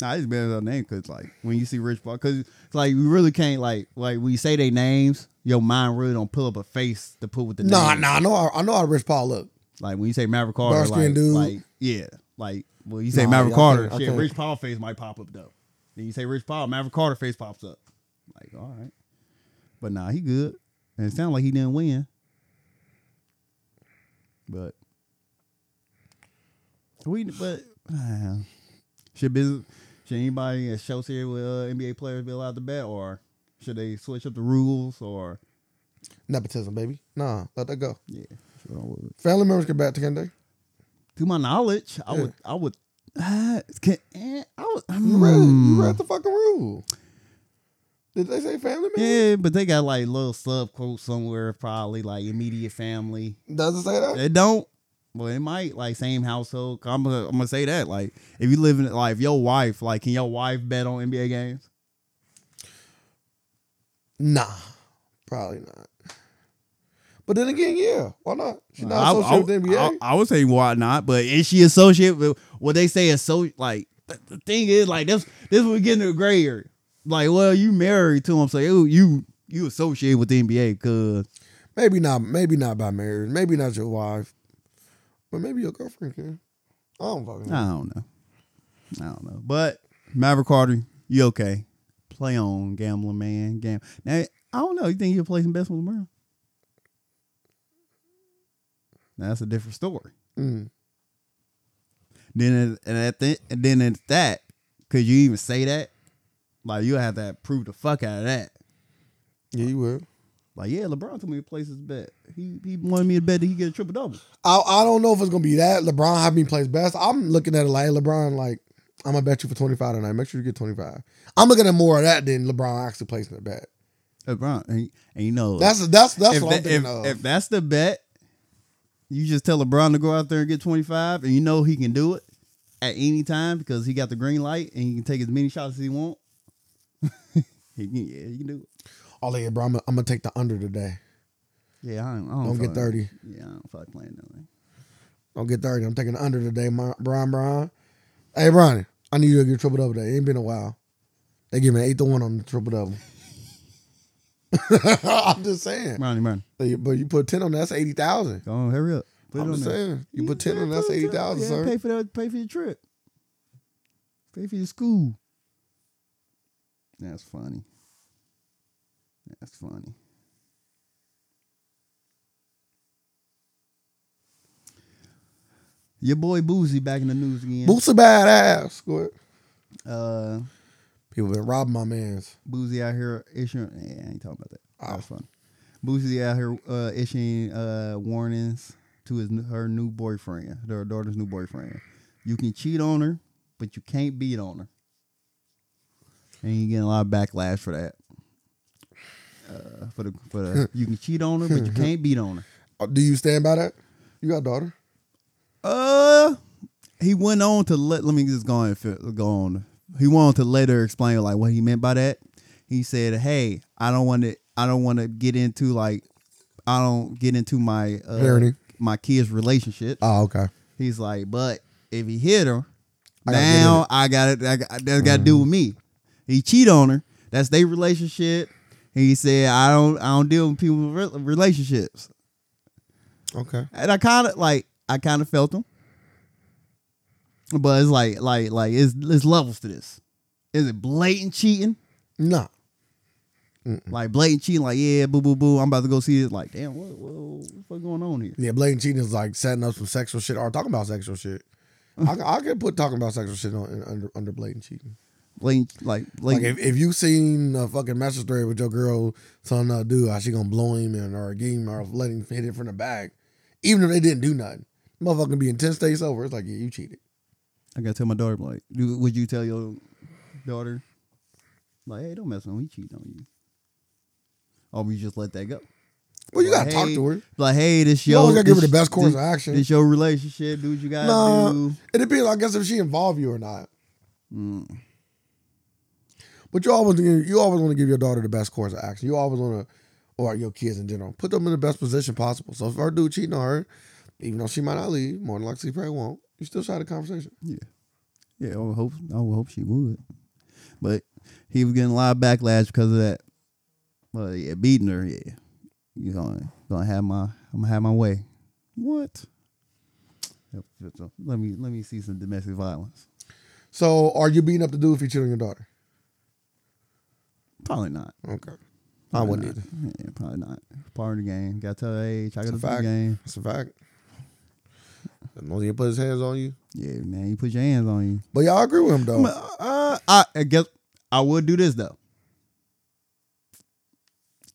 Nah, it's better their name because like when you see Rich Paul, because it's like we really can't like like we say their names. Your mind really don't pull up a face to put with the nah, name. Nah, nah, I know how, I know how Rich Paul look. Like, when you say Maverick Carter, like, like, yeah. Like, well, you say nah, Maverick yeah, Carter, I can't, I shit, can't. Rich Paul face might pop up, though. Then you say Rich Paul, Maverick Carter face pops up. Like, all right. But nah, he good. And it sounded like he didn't win. But, we, but, uh, should, business, should anybody associated with uh, N B A players be allowed to bet, or... Should they switch up the rules or nepotism, baby? Nah, let that go. Yeah, family members get back to can they? To my knowledge, I yeah. would, I would, uh, can, I would. Mm. You, read, you read the fucking rule. Did they say family members? Yeah, but they got like little sub quotes somewhere, probably like immediate family. Does it say that? It don't. Well, it might like same household. I'm gonna, I'm gonna say that. Like, if you live in like if your wife, like, can your wife bet on N B A games? Nah, probably not. But then again, yeah, why not? She's not I, associated I, with the N B A. I, I would say why not, but is she associated with what they say is so, like, the thing is, like, this this when we get into the gray area. Like, well, you married to him, so you you, you associate with the N B A because... Maybe not, maybe not by marriage, maybe not your wife, but maybe your girlfriend can. I don't fucking know. I don't know. I don't know. But, Maverick Carter, you okay. Play on, gambling man. Gam- now, I don't know. You think you'll play some best with LeBron? Now, that's a different story. Mm. Then at, and at the, and then at that, could you even say that? Like, you'll have to prove the fuck out of that. Yeah, you would. Like, yeah, LeBron told me to place his bet. He he wanted me to bet that he get a triple double. I I don't know if it's gonna be that. LeBron had me place best. I'm looking at it like LeBron, like. I'm going to bet you for twenty-five tonight. Make sure you get twenty-five. I'm looking at more of that than LeBron actually placing the bet. LeBron, and, and you know. That's that's that's what that, I'm thinking if, of. If that's the bet, you just tell LeBron to go out there and get twenty-five, and you know he can do it at any time because he got the green light, and he can take as many shots as he wants. Yeah, he can do it. Oh, yeah, bro, I'm going to take the under today. Yeah, I don't, I don't, don't get thirty. Yeah, I don't fuck playing that way. Don't get thirty. I'm taking the under today, my, Brian, Brian. Hey, Bronny, I need you to get triple double today. It ain't been a while. They give me an eight to one on the triple double. I'm just saying. Bronny, Bronny. But you put ten on that, that's eighty thousand. Go on, hurry up. Put I'm it on there. saying you, you put ten on that's eighty thousand, yeah, sir. Pay for that. Pay for your trip. Pay for your school. That's funny. That's funny. Your boy Boosie back in the news again. Boosie Badazz, squirt. Uh, people been robbing my mans. Boosie out here issuing. Yeah, I ain't talking about that. Oh. That's funny. Boosie out here uh, issuing uh, warnings to his her new boyfriend, her daughter's new boyfriend. You can cheat on her, but you can't beat on her. And you getting a lot of backlash for that. Uh, for the for the, you can cheat on her, but you can't beat on her. Do you stand by that? You got a daughter. Uh, he went on to let. Let me just go on. Go on. He went on to later explain like what he meant by that. He said, "Hey, I don't want to. I don't want to get into like. I don't get into my uh, parenting my kids' relationship." Oh, okay. He's like, but if he hit her, I now gotta I got it. I got, that's got to do with me. He cheat on her. That's their relationship. And he said, "I don't. I don't deal with people with relationships." Okay. And I kind of like. I kind of felt him, but it's like, like, like it's, it's levels to this. Is it blatant cheating? No. Nah. Like blatant cheating, like yeah, boo, boo, boo. I'm about to go see it. Like, damn, what, what, what's going on here? Yeah, blatant cheating is like setting up some sexual shit or talking about sexual shit. I, I could put talking about sexual shit on, under under blatant cheating. Blatant, like, blatant. Like if, if you seen a fucking message thread with your girl telling a dude how she gonna blow him and or get him or let him hit it from the back, even if they didn't do nothing. Motherfucker be in ten states over. It's like, yeah, you cheated. I gotta tell my daughter, like, would you tell your daughter, like, hey, don't mess with him, he cheated on you? Or would you just let that go? Well, you like, gotta hey, talk to her. Like, hey, this your. You always gotta give her the best course this, of action. This your relationship, do what you gotta nah, do. It depends, I guess, if she involved you or not. Mm. But you always you always want to give your daughter the best course of action. You always want to, or your kids in general, put them in the best position possible. So if her dude cheating on her, even though she might not leave, more than likely she probably won't. You still try the conversation. Yeah. Yeah, I would hope, I would hope she would. But he was getting a lot of backlash because of that. Well, yeah, beating her, yeah. You're gonna, gonna have my I'm gonna have my way. What? Let me let me see some domestic violence. So are you beating up the dude if you're cheating on your daughter? Probably not. Okay. Probably I wouldn't not. either. Yeah, probably not. Part of the game. Gotta tell her age. I gotta play the game. It's a fact. Only he put his hands on you. Yeah, man, he put your hands on you. But y'all agree with him though. Uh, I, I guess I would do this though.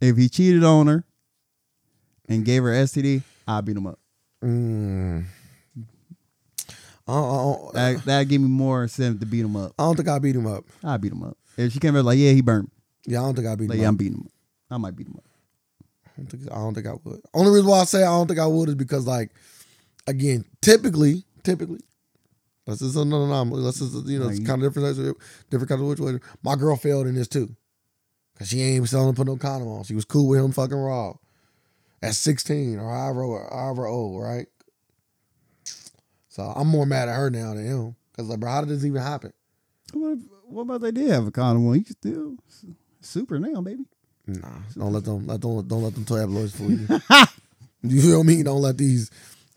If he cheated on her and gave her S T D, I'd beat him up. Mm. Oh, that that give me more incentive to beat him up. I don't think I beat him up. I beat him up. If she came back like, yeah, he burnt. Yeah, I don't think I beat like, him. Yeah, up. I'm beating him. Up. I might beat him up. I don't think I don't think I would. Only reason why I say I don't think I would is because like. Again, typically, typically, this is an anomaly. This is, you know, it's kind of different, different kind of situation. My girl failed in this too, cause she ain't selling to put no condom on. She was cool with him fucking raw at sixteen or however, or however old, right? So I'm more mad at her now than him, cause like, bro, how did this even happen? What, what about they did have a condom on? You still super now, baby. Nah, don't let them, let don't don't let them tabloids fool you. You feel me? Don't let these.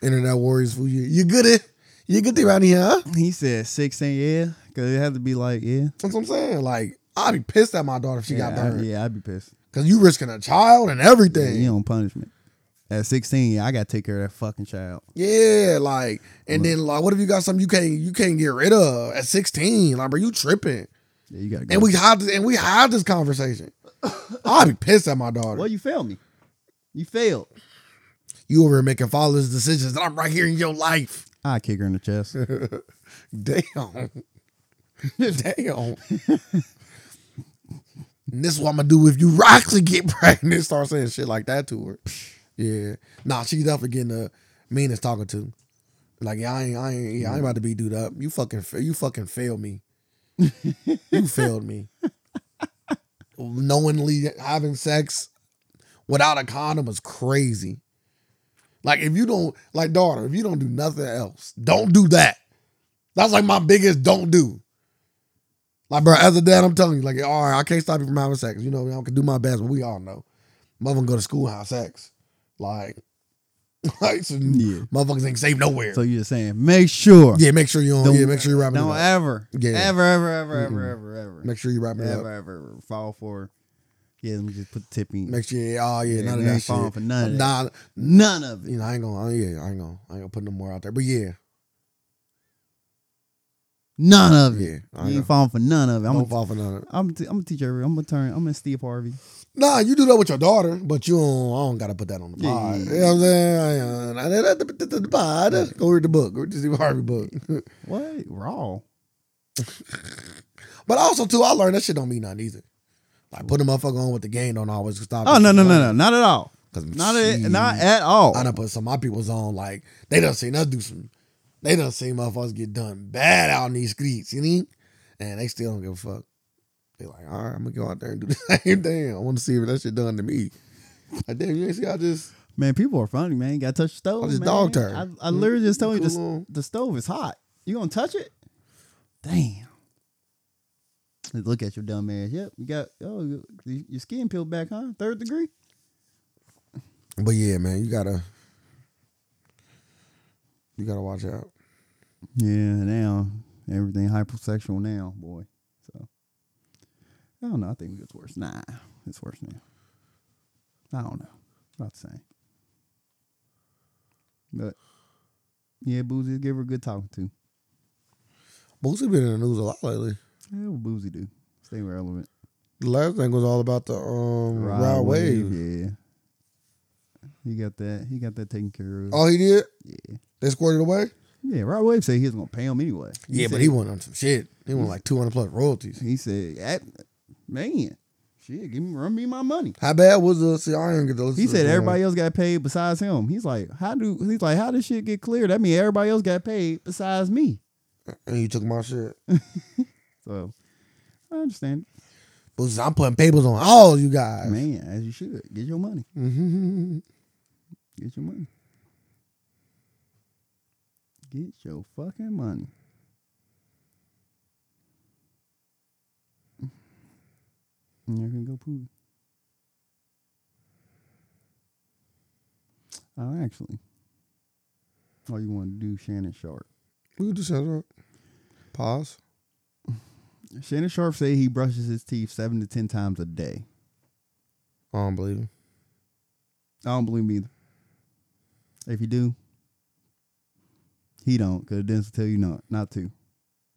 Internet warriors for you. You good at you good around here, huh? He said sixteen, yeah. Cause it had to be like, yeah. That's what I'm saying. Like, I'd be pissed at my daughter if she yeah, got burned. I, yeah, I'd be pissed. Cause you risking a child and everything. Yeah, you on punishment. At sixteen, yeah, I gotta take care of that fucking child. Yeah, like, and Look. then like what if you got something you can't you can't get rid of at sixteen? Like, bro, you tripping. Yeah, you gotta go. And we had this and we had this conversation. I'd be pissed at my daughter. Well, you failed me. You failed. You over here making fatherless decisions that I'm right here in your life. I kick her in the chest. Damn. Damn. And this is what I'm going to do if you actually get pregnant. Start saying shit like that to her. Yeah. Nah, she's definitely getting the meanest talking to. Like, yeah, I ain't, I ain't, yeah, I ain't about to be dude up. You fucking, you fucking failed me. You failed me. Knowingly having sex without a condom is crazy. Like, if you don't, like, daughter, if you don't do nothing else, don't do that. That's, like, my biggest don't do. Like, bro, as a dad, I'm telling you, like, all right, I can't stop you from having sex. You know, I can do my best, but we all know. Mother can go to school and have sex. Like, Like, so yeah. Motherfuckers ain't safe nowhere. So you're saying, make sure. Yeah, make sure you don't. Yeah, make sure you're wrapping it up. Don't ever, yeah. ever, ever, ever, mm-hmm. ever, ever, ever. Make sure you're wrapping it up. Ever, ever, fall for. Yeah, let me just put the tip in. Make sure. Oh yeah, yeah none of that ain't shit. Falling for none of nah, that. None of it. You know, I ain't gonna. Yeah, I ain't gonna. I ain't gonna put no more out there. But yeah. None of it. Yeah, I you ain't falling for none of it. I'm don't gonna, fall for none of it. I'm, t- I'm gonna teach her. I'm gonna turn. I'm gonna Steve Harvey. Nah, you do that with your daughter, but you don't. I don't gotta put that on the pod. Yeah, yeah. You know what I'm saying? The pod. Yeah. Go read the book. Go read the Steve Harvey book. What? Raw. But also too, I learned that shit don't mean nothing either. Like put a motherfucker on with the game don't always stop. Oh no no no no, not at all. Not at, not at all. I done put some of my people's on like they done seen us do some. They done seen motherfuckers get done bad out in these streets, you know? And they still don't give a fuck. They like, all right, I'm gonna go out there and do the same thing. I want to see if that shit done to me. Like, damn, you ain't see I just man, people are funny, man. You gotta touch the stove. I just man. dog turd. I, I literally just told cool you the, the stove is hot. You gonna touch it? Damn. Look at your dumb ass. Yep, you got oh your skin peeled back, huh? Third degree. But yeah, man, you gotta you gotta watch out. Yeah, now everything hypersexual now, boy. So I don't know. I think it's worse. Nah, it's worse now. I don't know. About the same. But yeah, Boosie give her a good talking to. Boosie been in the news a lot lately. Yeah, what Boosie do? Stay relevant. The last thing was all about the um, Rod, Rod Wave. Yeah. He got that. He got that taken care of. Oh, he did? Yeah. They squirted away? Yeah, Rod Wave said he was going to pay him anyway. He yeah, said, but he went on some shit. He went like two hundred plus royalties. He said, man, shit, give me, run me my money. How bad was the see, I didn't get those. He said everybody else got paid besides him. He's like, how do, he's like, how does shit get cleared? That means everybody else got paid besides me. And you took my shit. So, I understand. But I'm putting papers on all you guys. Man, as you should. Get your money. Mm-hmm. Get your money. Get your fucking money. And you're going to go poo. Oh, actually. Oh, you want to do Shannon Sharp? We can do Shannon Sharp. Pause. Shannon Sharp say he brushes his teeth seven to ten times a day. I don't believe him. I don't believe him either. If you do, he don't, because the dentist will tell you not, not to.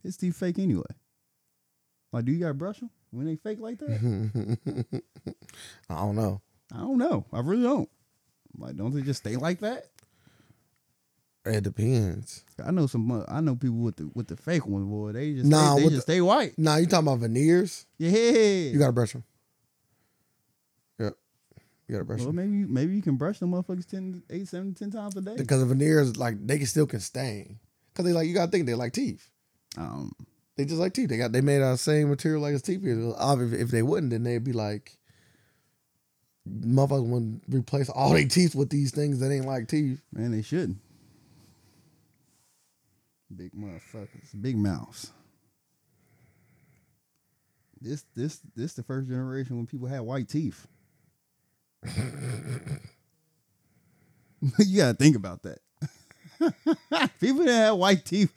His teeth fake anyway. Like, do you got to brush them when they fake like that? I don't know. I don't know. I really don't. Like, don't they just stay like that? It depends. I know some. I know people with the with the fake ones, boy. They just nah, they, they just the, stay white. Nah, you talking about veneers? Yeah, you gotta brush them. Yep, you gotta brush well, them. Well, maybe maybe you can brush them motherfuckers ten, eight, seven, ten times a day. Because the veneers, like they can still can stain. Because they like you gotta think they like teeth. Um, they just like teeth. They got they made out of the same material like as teeth. If, if they wouldn't, then they'd be like, motherfuckers wouldn't replace all their teeth with these things that ain't like teeth. Man, they shouldn't. Big motherfuckers, big mouths. This, this, this, the first generation when people had white teeth. You gotta think about that. People that had white teeth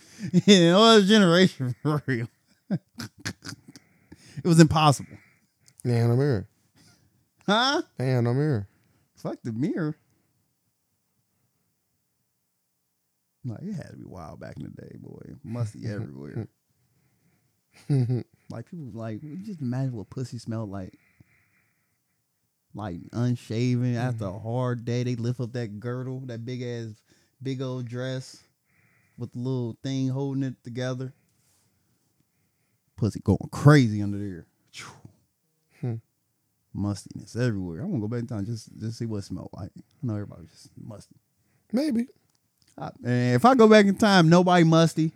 in another generation for real. It was impossible. They had no mirror, huh? They had no mirror. Fuck the mirror. Like, it had to be wild back in the day, boy. Musty everywhere. Like, people, like, just imagine what pussy smelled like. Like, unshaven after a hard day. They lift up that girdle, that big ass, big old dress with the little thing holding it together. Pussy going crazy under there. Hmm. Mustiness everywhere. I'm going to go back in time just just see what it smelled like. I know everybody was just musty. Maybe. I, and if I go back in time, nobody musty.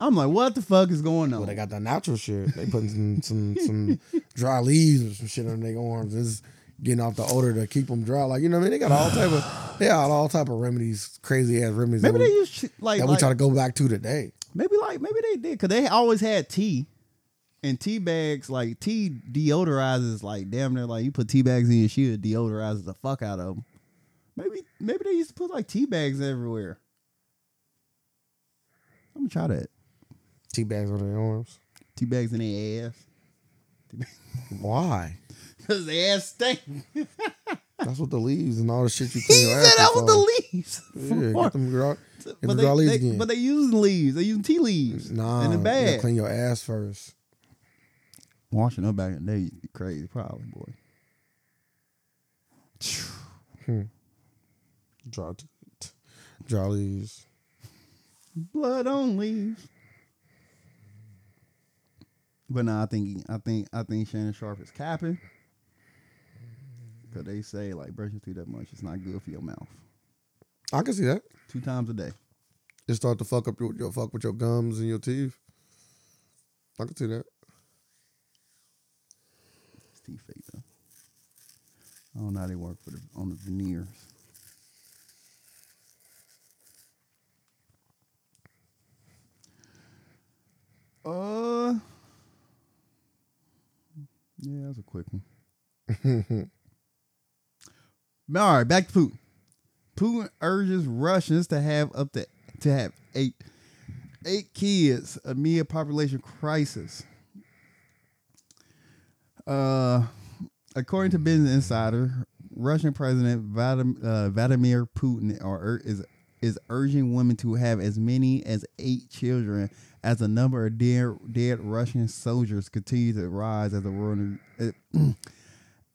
I'm like, what the fuck is going on? Well, they got that natural shit. They putting some some, some dry leaves or some shit on their arms. It's getting off the odor to keep them dry. Like, you know what I mean? They got all type of they got all type of remedies, crazy ass remedies. Maybe that we, they used like that we like, try to go back to today. Maybe like maybe they did because they always had tea and tea bags. Like tea deodorizes like damn near like you put tea bags in your shoe, it deodorizes the fuck out of them. Maybe maybe they used to put like tea bags everywhere. I'm gonna try that. Tea bags on their arms. Tea bags in their ass. Why? Because their ass stink. That's what the leaves and all the shit you clean your ass. He said that was the leaves. Yeah, get them gra- get but, they, leaves they, again. But they use leaves. They use tea leaves. Nah, in the bag. You gotta clean your ass first. Washing up back in the day, crazy probably, boy. Hmm. Draw, t- t- draw leaves. Blood on leaves. But no, I think I think I think Shannon Sharp is capping. Cause they say like brushing through that much, it's not good for your mouth. I can see that. Two times a day. It start to fuck up your, your fuck with your gums and your teeth. I can see that. It's teeth fake though. I don't know how they work for the on the veneers. Uh, yeah, that's a quick one. All right, back to Putin. Putin urges Russians to have up to to have eight eight kids amid population crisis. Uh, according to Business Insider, Russian President Vladimir, uh, Vladimir Putin are, is is urging women to have as many as eight children as the number of dead, dead Russian soldiers continue to rise as the world uh,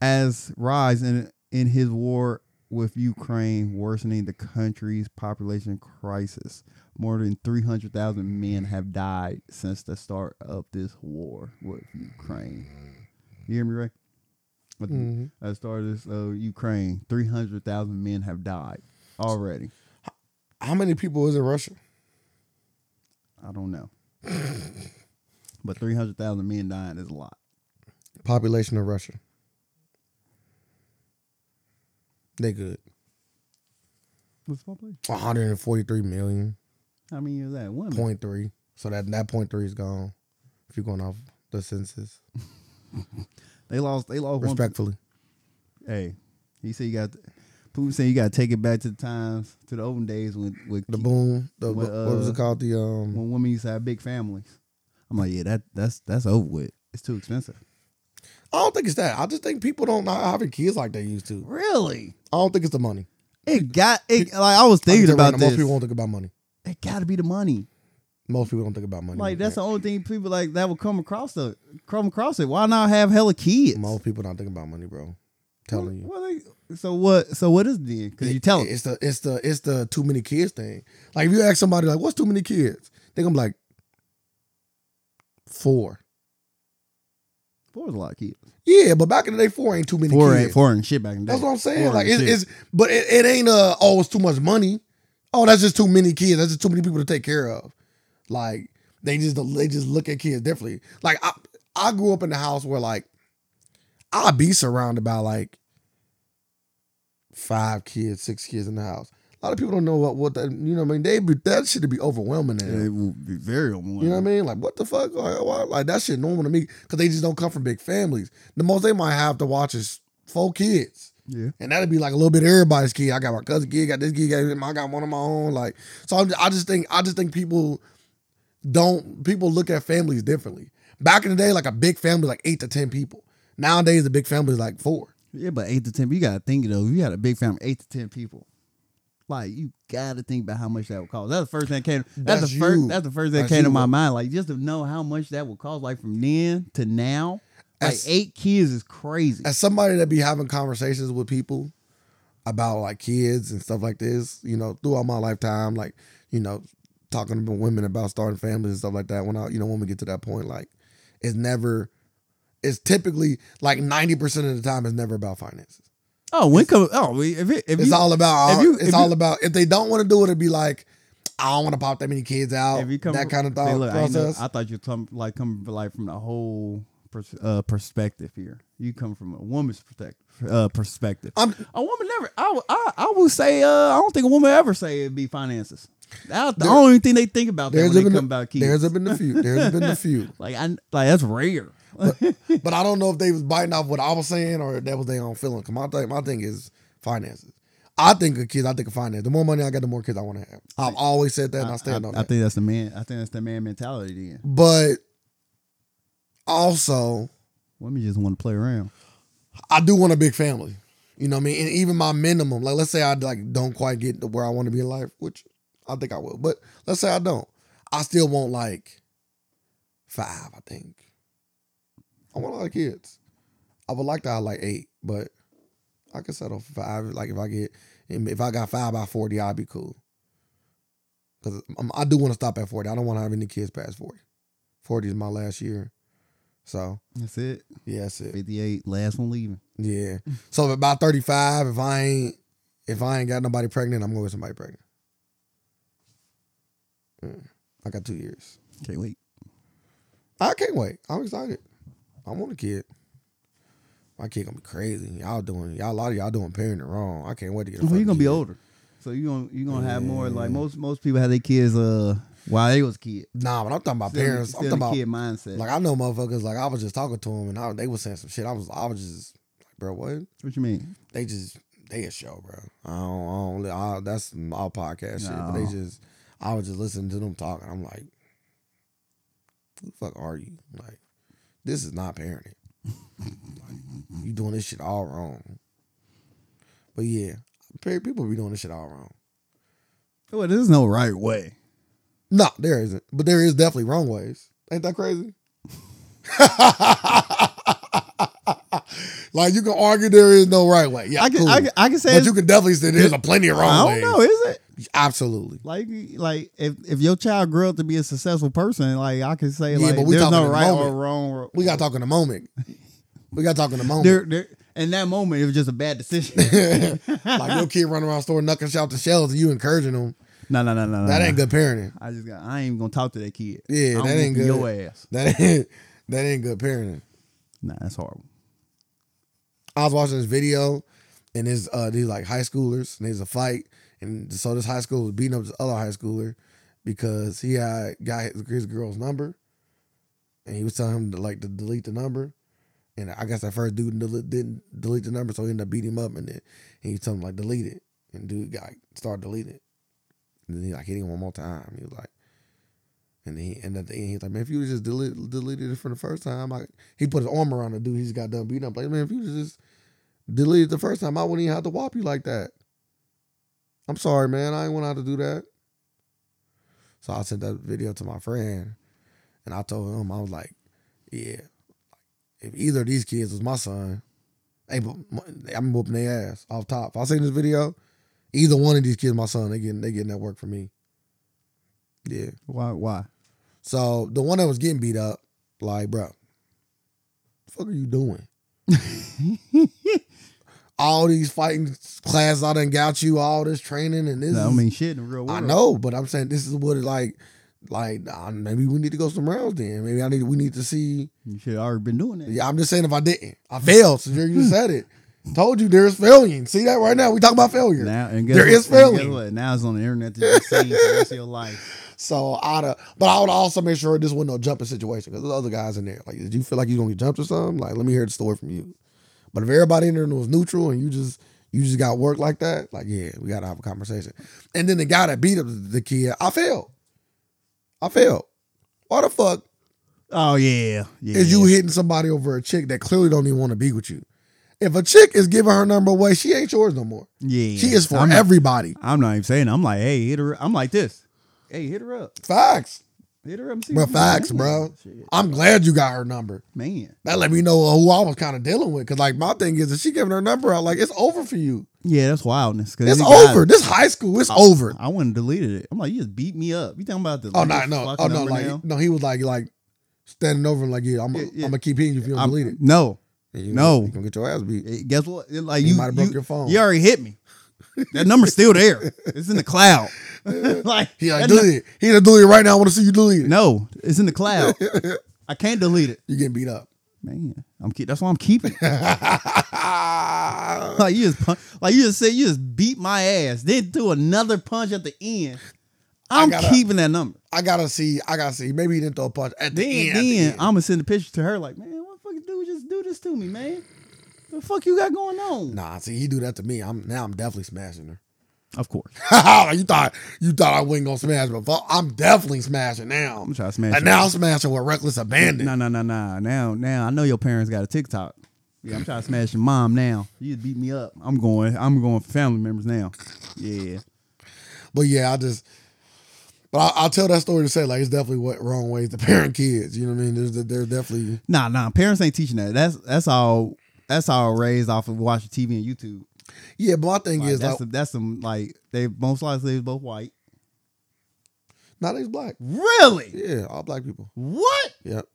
as rise in in his war with Ukraine, worsening the country's population crisis. More than three hundred thousand men have died since the start of this war with Ukraine. You hear me, Ray? At the mm-hmm. start of this uh, Ukraine, three hundred thousand men have died already. How many people is in Russia? I don't know. But three hundred thousand men dying is a lot. Population of Russia. They good. What's the population? one hundred forty-three million. How many is that? One. point three. So that, that point three is gone. If you're going off the census. They lost. They lost. Respectfully. One, hey, he said you got... Th- Putin said you gotta take it back to the times, to the olden days when with the boom, the, when, uh, what was it called? The um, when women used to have big families. I'm like, yeah, that that's that's over with. It's too expensive. I don't think it's that. I just think people don't not having kids like they used to. Really? I don't think it's the money. It got it. Like I was thinking I about right this. Most people don't think about money. It got to be the money. Most people don't think about money. Like, like that's that. The only thing people like that will come across the come across it. Why not have hella kids? Most people don't think about money, bro. Telling you. Well, they, so what? So what is the? Because you tell them it's the it's the it's the too many kids thing. Like if you ask somebody like, "What's too many kids?" They're gonna be like, four. Four is a lot of kids. Yeah, but back in the day, four ain't too many. Four kids. Ain't four and shit back in the day. That's what I'm saying. Four like it's, it's but it, it ain't uh oh it's too much money. Oh, that's just too many kids. That's just too many people to take care of. Like they just they just look at kids differently. Like I I grew up in a house where like. I'd be surrounded by like five kids, six kids in the house. A lot of people don't know what, what that, you know what I mean? They be, that shit would be overwhelming. Yeah, it would be very overwhelming. You know what I mean? Like, what the fuck? Like, why? Like that shit normal to me because they just don't come from big families. The most they might have to watch is four kids. Yeah. And that'd be like a little bit of everybody's kid. I got my cousin's kid, got this kid, got him, I got one of my own. Like, so I'm just, I just think, I just think people don't, people look at families differently. Back in the day, like a big family, like eight to ten people. Nowadays, the big family is like four. Yeah, but eight to ten. You got to think, though. You got a big family, eight to ten people. Like, you got to think about how much that would cost. That's the first thing that came, that's that's the first, that's the first thing that came to my mind. Like, just to know how much that would cost, like, from then to now. Like, as, eight kids is crazy. As somebody that be having conversations with people about, like, kids and stuff like this, you know, throughout my lifetime, like, you know, talking to women about starting families and stuff like that, when I, you know, when we get to that point, like, it's never... It's typically like ninety percent of the time. It's never about finances. Oh, when come? Oh, if, it, if it's you, all about. If you, it's if all you, about. If they don't want to do it, it'd be like, I don't want to pop that many kids out. If you come, that kind of thought look, process. I, know, I thought you come like come like from the whole pers- uh, perspective here. You come from a woman's perspective. Uh, perspective. I'm, a woman never. I I, I would say. Uh, I don't think a woman ever say it'd be finances. That's the there, only thing they think about that when they come a, about kids. There's been a few. There's been a few. Like I like that's rare. but, but I don't know if they was biting off what I was saying or if that was their own feeling. Cause my thing, my thing is finances. I think of kids, I think of finance. The more money I got, the more kids I want to have. I've always said that, and I, I stand I, on I that. I think that's the man. I think that's the man mentality. Then. But also, women just want to play around. I do want a big family. You know what I mean? And even my minimum, like let's say I like don't quite get to where I want to be in life, which I think I will. But let's say I don't. I still want like five, I think. I want a lot of kids. I would like to have like eight, but I could settle for five. Like if I get, if I got five by forty, I'd be cool. Because I do want to stop at forty. I don't want to have any kids past forty. forty is my last year. So that's it. Yeah, that's it. fifty-eight, last one leaving. Yeah. So if by thirty-five, if I ain't, if I ain't got nobody pregnant, I'm gonna get somebody pregnant. Mm. I got two years. Can't wait. I can't wait. I'm excited. I want a kid. My kid gonna be crazy. Y'all doing y'all a lot of y'all doing parenting wrong. I can't wait to get. A well, you gonna kid. Be older, so you gonna you gonna yeah. have more like most most people have their kids uh. While they was kids. Nah, but I'm talking about still, parents. Still I'm talking about kid mindset. Like I know motherfuckers. Like I was just talking to them, and I, they was saying some shit. I was, I was just, like, bro, what? What you mean? They just, they a show, bro. I don't, I don't. I, that's all podcast no. shit. But they just, I was just listening to them talking. I'm like, who the fuck are you? I'm like, this is not parenting. Like, you doing this shit all wrong. But yeah, people be doing this shit all wrong. Well, there's no right way. No, there isn't. But there is definitely wrong ways. Ain't that crazy? Like, you can argue there is no right way. Yeah, I can, cool. I can, I can say But you can definitely say there's a plenty of wrong ways. I don't ways. know, is it? Absolutely. Like, like if, if your child grew up to be a successful person, like, I can say, yeah, like, there's no right or wrong. We got to talk in the moment. We got to talk in the moment. There, there, in that moment, it was just a bad decision. Like, your kid running around the store knucking out the shells and you encouraging them. No, no, no, no. That no, ain't no. good parenting. I just got. I ain't even gonna talk to that kid. Yeah, I'm that ain't good. Your ass. That ain't. That ain't good parenting. Nah, that's horrible. I was watching this video, and there's uh, these like high schoolers, and there's a fight, and so this high schooler was beating up this other high schooler because he had got his, his girl's number, and he was telling him to like to delete the number, and I guess that first dude didn't delete the number, so he ended up beating him up, and then and he told him like delete it, and dude got started deleting it. And then he like hit him one more time. He was like, and then he, and at the end he was like, man, if you would just delete, deleted it for the first time, I, he put his arm around the dude. He just got done beating up. Like, man, if you just deleted the first time, I wouldn't even have to whop you like that. I'm sorry, man. I ain't want to have to do that. So I sent that video to my friend, and I told him I was like, yeah, if either of these kids was my son, hey, I'm whooping their ass off top. If I seen this video. Either one of these kids, my son, they getting they getting that work for me. Yeah. Why? Why? So the one that was getting beat up, like, bro, what the fuck are you doing? All these fighting classes I done got you, all this training and this. No, is, I mean, shit in the real world. I know, but I'm saying this is what it like. Like, uh, maybe we need to go somewhere else then. Maybe I need we need to see. You should have already been doing that. Yeah, I'm just saying if I didn't, I failed. So you just said it. Told you there is failure. See that right now. We talking about failure. Now, and there what, is failure. And what? Now it's on the internet to just see the rest of your life. So I'd, but I would also make sure this wasn't no jumping situation because there's other guys in there. Like, did you feel like you gonna get jumped or something? Like, let me hear the story from you. But if everybody in there was neutral and you just you just got worked like that, like yeah, we gotta have a conversation. And then the guy that beat up the kid, I failed. I failed. Why the fuck? Oh yeah, yeah. Is you hitting somebody over a chick that clearly don't even want to be with you? If a chick is giving her number away, she ain't yours no more. Yeah, she is for I'm not, everybody. I'm not even saying. That. I'm like, hey, hit her. I'm like this. Hey, hit her up. Facts. Hit her up. And see bro, facts, bro. Shit. I'm glad you got her number, man. That let me know who I was kind of dealing with. Cause like my thing is, if she giving her number out, like it's over for you. Yeah, that's wildness. It's over. It. This high school, it's I, over. I wouldn't have deleted it. I'm like, you just beat me up. You talking about the? Oh no, no, oh no, like now? No. He was like, like standing over and like, yeah, I'm, yeah, yeah. I'm gonna keep hitting you if you don't I'm, delete it. No. You no, you gonna get your ass beat. Guess what? It, like you, you might have broke you, your phone. You already hit me. That number's still there. It's in the cloud. Like he like delete no- it. He gonna delete it right now. I want to see you delete it. No, it's in the cloud. I can't delete it. You getting beat up, man. I'm keep. That's why I'm keeping it. Like you just, like you just said, you just beat my ass. Then do another punch at the end. I'm gotta, keeping that number. I gotta see. I gotta see. Maybe he didn't throw a punch at the then, end. Then the I'm gonna send a picture to her. Like man. Dude, just do this to me, man. The fuck you got going on? Nah, see, he do that to me. I'm now I'm definitely smashing her. Of course. you thought you thought I wasn't gonna smash, but fuck, I'm definitely smashing now. I'm trying to smash. And you. Now I'm smashing with reckless abandon. No, no, no, no. Now, now I know your parents got a TikTok. Yeah, I'm trying to smash your mom now. You beat me up. I'm going. I'm going for family members now. Yeah. But yeah, I just. But I, I'll tell that story to say like it's definitely what wrong ways to parent kids. You know what I mean? There's there's definitely. Nah, nah. Parents ain't teaching that. That's that's all. That's all raised off of watching T V and YouTube. Yeah, but my thing like, is that's, like, a, that's some like they most likely they was both white. Nah, they was black. Really? Yeah, all black people. What? Yep.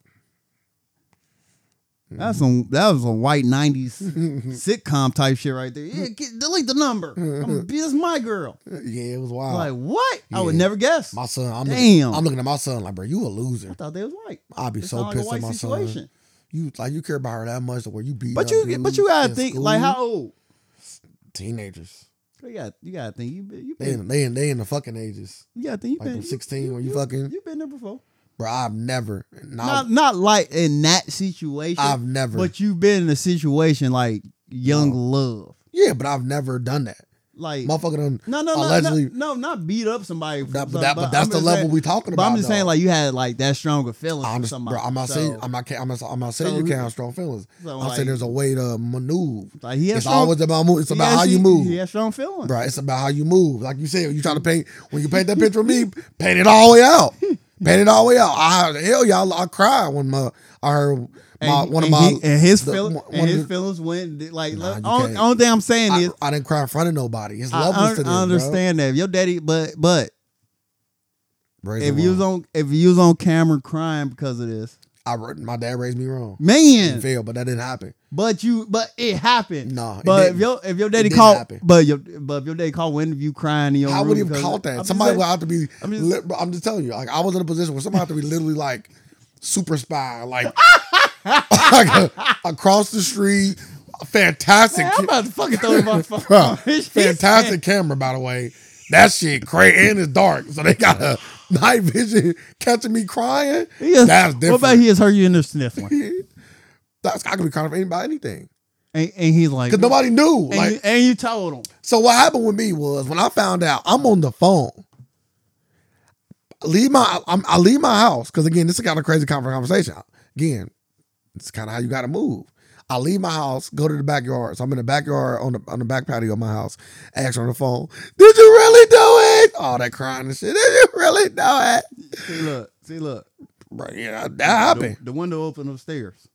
That's some that was a white nineties sitcom type shit right there. Yeah, get, delete the number. I'm gonna be this my girl. Yeah, it was wild. Like what? Yeah. I would never guess. My son, I'm damn. Looking, I'm looking at my son like, bro, you a loser. I thought they was white. I'd be it's so pissed like at my situation. Son. You like you care about her that much to where you beat but up you but you gotta think school. Like how old? Teenagers. You got you gotta think you been, you been, they, in, they in they in the fucking ages. You gotta think you like been sixteen you, when you, you fucking you been there before. Bro, I've never not, not not like in that situation. I've never, but you've been in a situation like young no. love. Yeah, but I've never done that. Like motherfucker, done no, no, allegedly, no, no, not beat up somebody. That, but, that, but, but that's I'm the level saying, we talking about. But I'm just though. Saying, like you had like that stronger feeling. I'm, just, bro, I'm not so, saying I'm not I'm not, I'm not saying so, you can't have strong feelings. So I'm like, saying there's a way to maneuver. Like he has it's strong, always about move. It's about has, how you move. He has strong feelings, bro. It's about how you move. Like you said, you trying to paint when you paint that picture of me, paint it all the way out. Paint it all the way out. I hell y'all. I cried when my I heard my, and, one and of my he, and his the, feelings and his the, feelings went like. Nah, only, only thing I'm saying I, is I didn't cry in front of nobody. It's levels to this. I understand bro. That your daddy, but but raise if you was on if you was on camera crying because of this, I my dad raised me wrong. Man, he failed, but that didn't happen. But you, but it happened. No, nah, but if your if your daddy caught, but your but if your daddy caught one of you crying in your how room, how would he caught that? I'm somebody would have to be. I'm just, li- I'm just telling you, like I was in a position where somebody had to be literally like super spy, like, like a, across the streat. Fantastic. Man, I'm about to fucking throw my phone. Fantastic camera, by the way. That shit crazy and it's dark, so they got a night vision catching me crying. Is, that's different. What about he has heard you in there sniffling? That's I could be crying for anybody, anything. And, and he's like, because nobody knew. And, like, you, and you told him. So what happened with me was when I found out, I'm on the phone. I leave my, I'm, I leave my house because again, this is kind of crazy conversation. Again, it's kind of how you got to move. I leave my house, go to the backyard. So I'm in the backyard on the on the back patio of my house. Ask her on the phone, did you really do it? All that crying and shit. Did you really do it? See, look, see, look. Right, yeah, that happened. The, the window opened upstairs.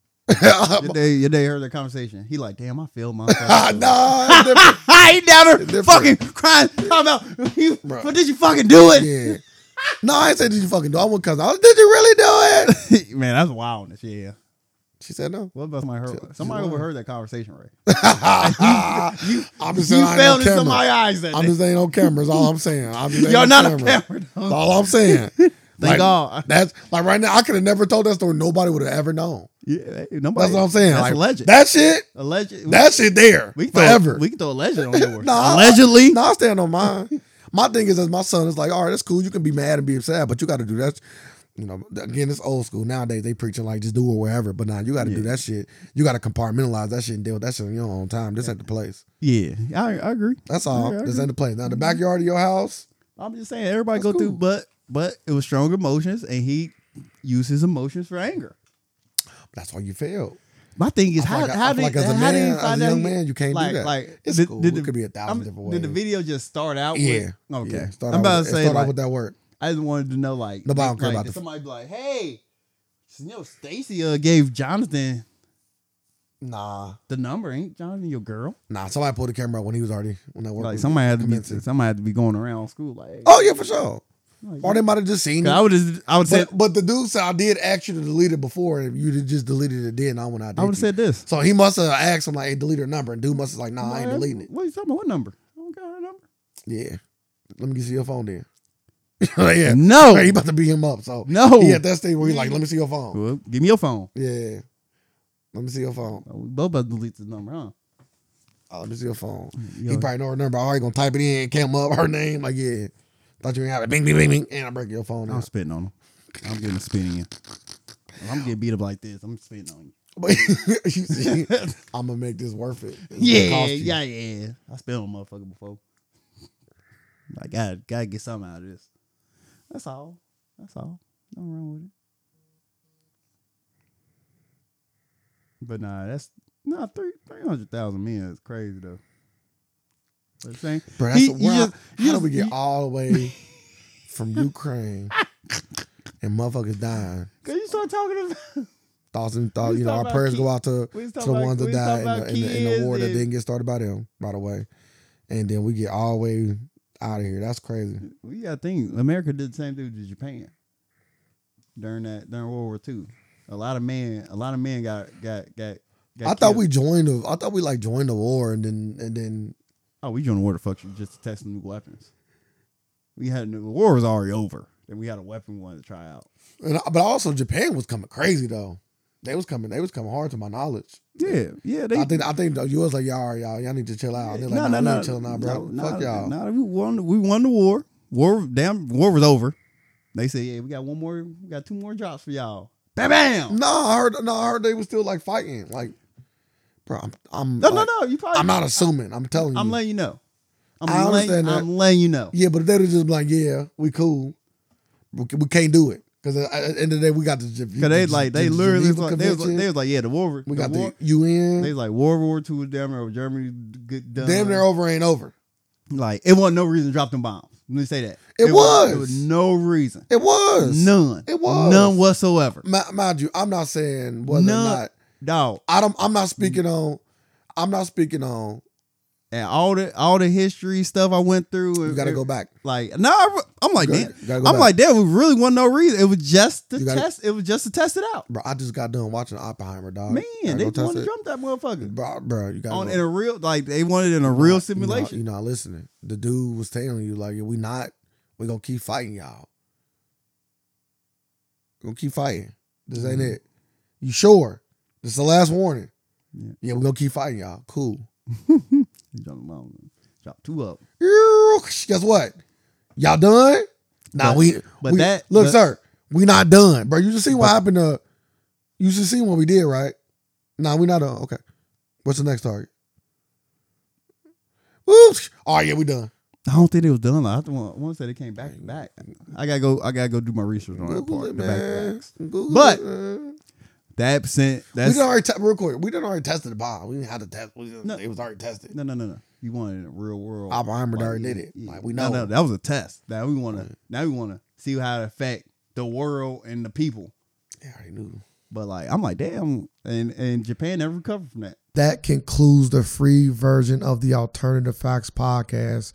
your, day, your day heard the conversation. He like, damn, I failed my. Nah, it's different. *laughs* he down there fucking crying. Talking about, you, but did you fucking do it? Yeah. No, I ain't say did you fucking do it. I went cause I was, did you really do it? Man, that's wildness. Yeah. She said no. What about somebody heard? She, somebody she overheard that conversation, right? you you, I'm just saying you failed in somebody's eyes that I'm day. Just saying on camera is all I'm saying. I'm just You're not on camera. camera That's all I'm saying. Thank like, God. That's like right now, I could have never told that story. Nobody would have ever known. Yeah, nobody. That's what I'm saying. That's like, a legend. That shit. A legend. That shit there. We throw, forever. We can throw a legend on yours. nah, Allegedly. No, nah, I stand on mine. My thing is, as my son is like, all right, that's cool. You can be mad and be upset, but you got to do that. You know, again, it's old school. Nowadays, they preaching like just do it wherever. But now nah, you got to yeah. do that shit. You got to compartmentalize that shit and deal with that shit on your own time. This yeah. ain't the place. Yeah, I, I agree. That's all. I, I this agree. Ain't the place. Now the backyard of your house. I'm just saying, everybody go cool. through, but but it was strong emotions, and he used his emotions for anger. That's why you failed. My thing is, how, like, how, did, like how man, did you find out? As a young man, you can't like, do that. Like, it's did, cool. Did it the, could be a thousand I'm, different ways. Did the video just start out yeah. with? Okay. Yeah. Start I'm about with, to say. Start like, out with that word. I just wanted to know, like, nobody like, care about like, somebody be like, hey, you know, Stacey uh, gave Jonathan nah. the number. Ain't Jonathan your girl? Nah, somebody pulled the camera out when he was already, when that work like, was somebody had to be, somebody had to be going around school. Like, oh, yeah, for sure. Like, or they might have just seen it. I would I would say, but the dude said, I did ask you to delete it before, and you just deleted it then, not when I did. I would have said this. So he must have asked him, like, hey, delete her number. And dude must have, like, nah, I ain't deleting it. What are you talking about? What number? I don't got her number. Yeah. Let me get you your phone then. yeah. No, he about to beat him up. So no, yeah, that's the thing where he like, let me see your phone. Well, give me your phone. Yeah, let me see your phone. Oh, we both about to delete the number, huh? Oh, let me see your phone. Yo. He probably know her number. I already gonna type it in, came up her name. Like yeah, thought you ain't have it. Bing, bing, bing, bing, and I break your phone. I'm out. Spitting on him. I'm getting a spitting in. If I'm getting beat up like this, I'm spitting on you. But you see, I'm gonna make this worth it. It's yeah, yeah, yeah. I spilled on motherfucker before. I gotta, gotta get something out of this. That's all. That's all. Nothing wrong with it. But nah, that's nah three three hundred thousand men is crazy though. Bro, that's he, a, where just, I, how do we get he, all the way from Ukraine and motherfuckers dying? Cause you start talking about thoughts and thoughts. You know, our prayers kids. go out to, to about, the ones that died in the, in, the, in the war and, that didn't get started by them, by the way. And then we get all the way out of here. That's crazy. We gotta think. America did the same thing to Japan during that during World War Two. A lot of men, a lot of men got got got. got I killed. thought we joined. The, I thought we like joined the war and then and then. Oh, we joined the war to fuck you just to test new weapons. We had the war was already over, and we had a weapon we wanted to try out. And, but also Japan was coming crazy though. They was coming. They was coming hard to my knowledge. Yeah, yeah. They, I think I think the U S like y'all, y'all, y'all need to chill out. They're like, no, no, no, chill out, bro. No, fuck no, y'all. No, we won. We won the war. War, damn, war was over. They said, yeah, we got one more. We got two more drops for y'all. Bam, bam. No, I heard. No, I heard they were still like fighting. Like, bro, I'm. I'm no, like, no, no. You probably. I'm not assuming. I'm telling you. I'm letting you know. I'm I understand letting, that. I'm letting you know. Yeah, but if they were just like, yeah, we cool. We, we can't do it. Because at the end of the day, we got the Geneva Cause they like, they literally, was like, they, was like, they was like, yeah, the war. We the got war, the U N. They was like, World War Two was damn near over. Germany get done. Damn near over ain't over. Like, it wasn't no reason to drop them bombs. Let me say that. It, it was. There was no reason. It was. None. It was. None whatsoever. Mind you, I'm not saying whether None, or not. Dog. I don't, I'm not speaking on, I'm not speaking on. And all the all the history stuff I went through, you gotta it, go back. Like, no, nah, I'm like, damn, I'm back. like, damn, we really wasn't no reason. It was just to gotta, test. It was just to test it out, bro. I just got done watching Oppenheimer, dog. Man, they wanted to jump that motherfucker, bro. Bro, you got on go. in a real, like they wanted in a you're real not, simulation. You're not, you're not listening. The dude was telling you, like, we not, we gonna keep fighting y'all. We're gonna keep fighting. This ain't mm-hmm. it. You sure? This is the last warning. Yeah, yeah we are gonna keep fighting y'all. Cool. Drop two up. Guess what? Y'all done? Nah, but, we. But we, that look, but, sir, we not done, bro. You just see what but, happened to. You just see what we did, right? Nah, we not done. Okay, what's the next target? Whoops! Oh yeah, we done. I don't think it was done. I want to say they came back and back. I gotta go. I gotta go do my research on Google that part. It, man. Google but. It, man. That percent. That's, we didn't already te- real quick. We didn't already tested the bomb. We didn't have to test. We didn't, no, it was already tested. No, no, no, no. You wanted it in the real world. Oppenheimer like, already did it. Yeah. Like we know. No, no, that was a test. Now we want to. Now we want to see how it affect the world and the people. Yeah, I already knew. But like, I'm like, damn, and and Japan never recovered from that. That concludes the free version of the Alternative Facts Podcast.